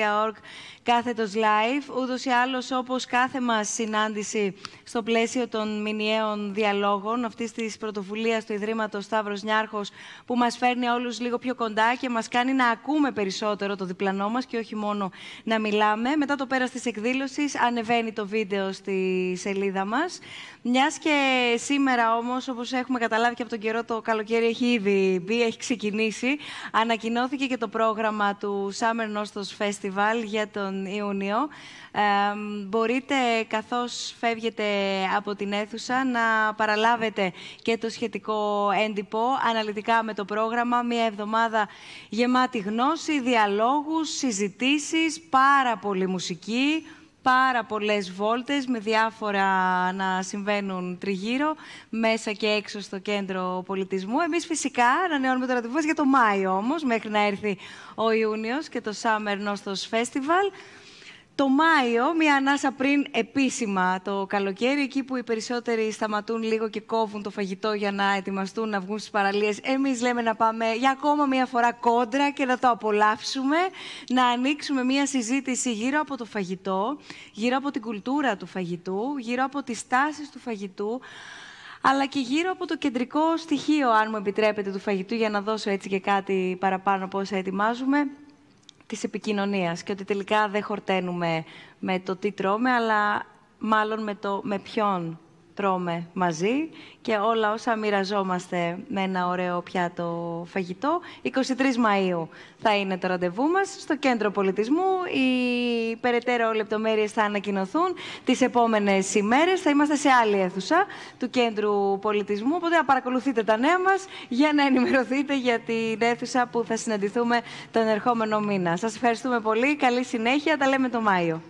Ούτως ή άλλως, όπως κάθε μας συνάντηση στο πλαίσιο των μηνιαίων διαλόγων αυτής της πρωτοβουλίας του Ιδρύματος Σταύρος Νιάρχος, που μας φέρνει όλους λίγο πιο κοντά και μας κάνει να ακούμε περισσότερο το διπλανό μας και όχι μόνο να μιλάμε. Μετά το πέρας της εκδήλωσης ανεβαίνει το βίντεο στη σελίδα μας. Μιας και σήμερα όμως, όπως έχουμε καταλάβει και από τον καιρό, το καλοκαίρι έχει ήδη μπει, έχει ξεκινήσει, ανακοινώθηκε και το πρόγραμμα του Summer Nostos Festival για τον Ιούνιο. Μπορείτε, καθώς φεύγετε από την αίθουσα, να παραλάβετε και το σχετικό έντυπο αναλυτικά με το πρόγραμμα. Μια εβδομάδα γεμάτη γνώση, διαλόγους, συζητήσεις, πάρα πολύ μουσική, πάρα πολλές βόλτες με διάφορα να συμβαίνουν τριγύρω, μέσα και έξω στο Κέντρο Πολιτισμού. Εμείς φυσικά ανανεώνουμε το ραντεβού μας για το Μάιο όμως, μέχρι να έρθει ο Ιούνιος και το Summer Nostos Festival. Το Μάιο, μία ανάσα πριν επίσημα το καλοκαίρι, εκεί που οι περισσότεροι σταματούν λίγο και κόβουν το φαγητό για να ετοιμαστούν να βγουν στις παραλίες, εμείς λέμε να πάμε για ακόμα μία φορά κόντρα και να το απολαύσουμε, να ανοίξουμε μία συζήτηση γύρω από το φαγητό, γύρω από την κουλτούρα του φαγητού, γύρω από τις τάσεις του φαγητού, αλλά και γύρω από το κεντρικό στοιχείο, αν μου επιτρέπετε, του φαγητού, για να δώσω έτσι και κάτι παραπάνω από όσα ετοιμάζουμε, της επικοινωνίας, και ότι τελικά δεν χορταίνουμε με το τι τρώμε, αλλά μάλλον με το με ποιον τρώμε μαζί και όλα όσα μοιραζόμαστε με ένα ωραίο πιάτο φαγητό. 23 Μαΐου θα είναι το ραντεβού μας στο Κέντρο Πολιτισμού. Οι περαιτέρω λεπτομέρειες θα ανακοινωθούν τις επόμενες ημέρες. Θα είμαστε σε άλλη αίθουσα του Κέντρου Πολιτισμού, οπότε να παρακολουθείτε τα νέα μας για να ενημερωθείτε για την αίθουσα που θα συναντηθούμε τον ερχόμενο μήνα. Σας ευχαριστούμε πολύ. Καλή συνέχεια. Τα λέμε το Μάιο.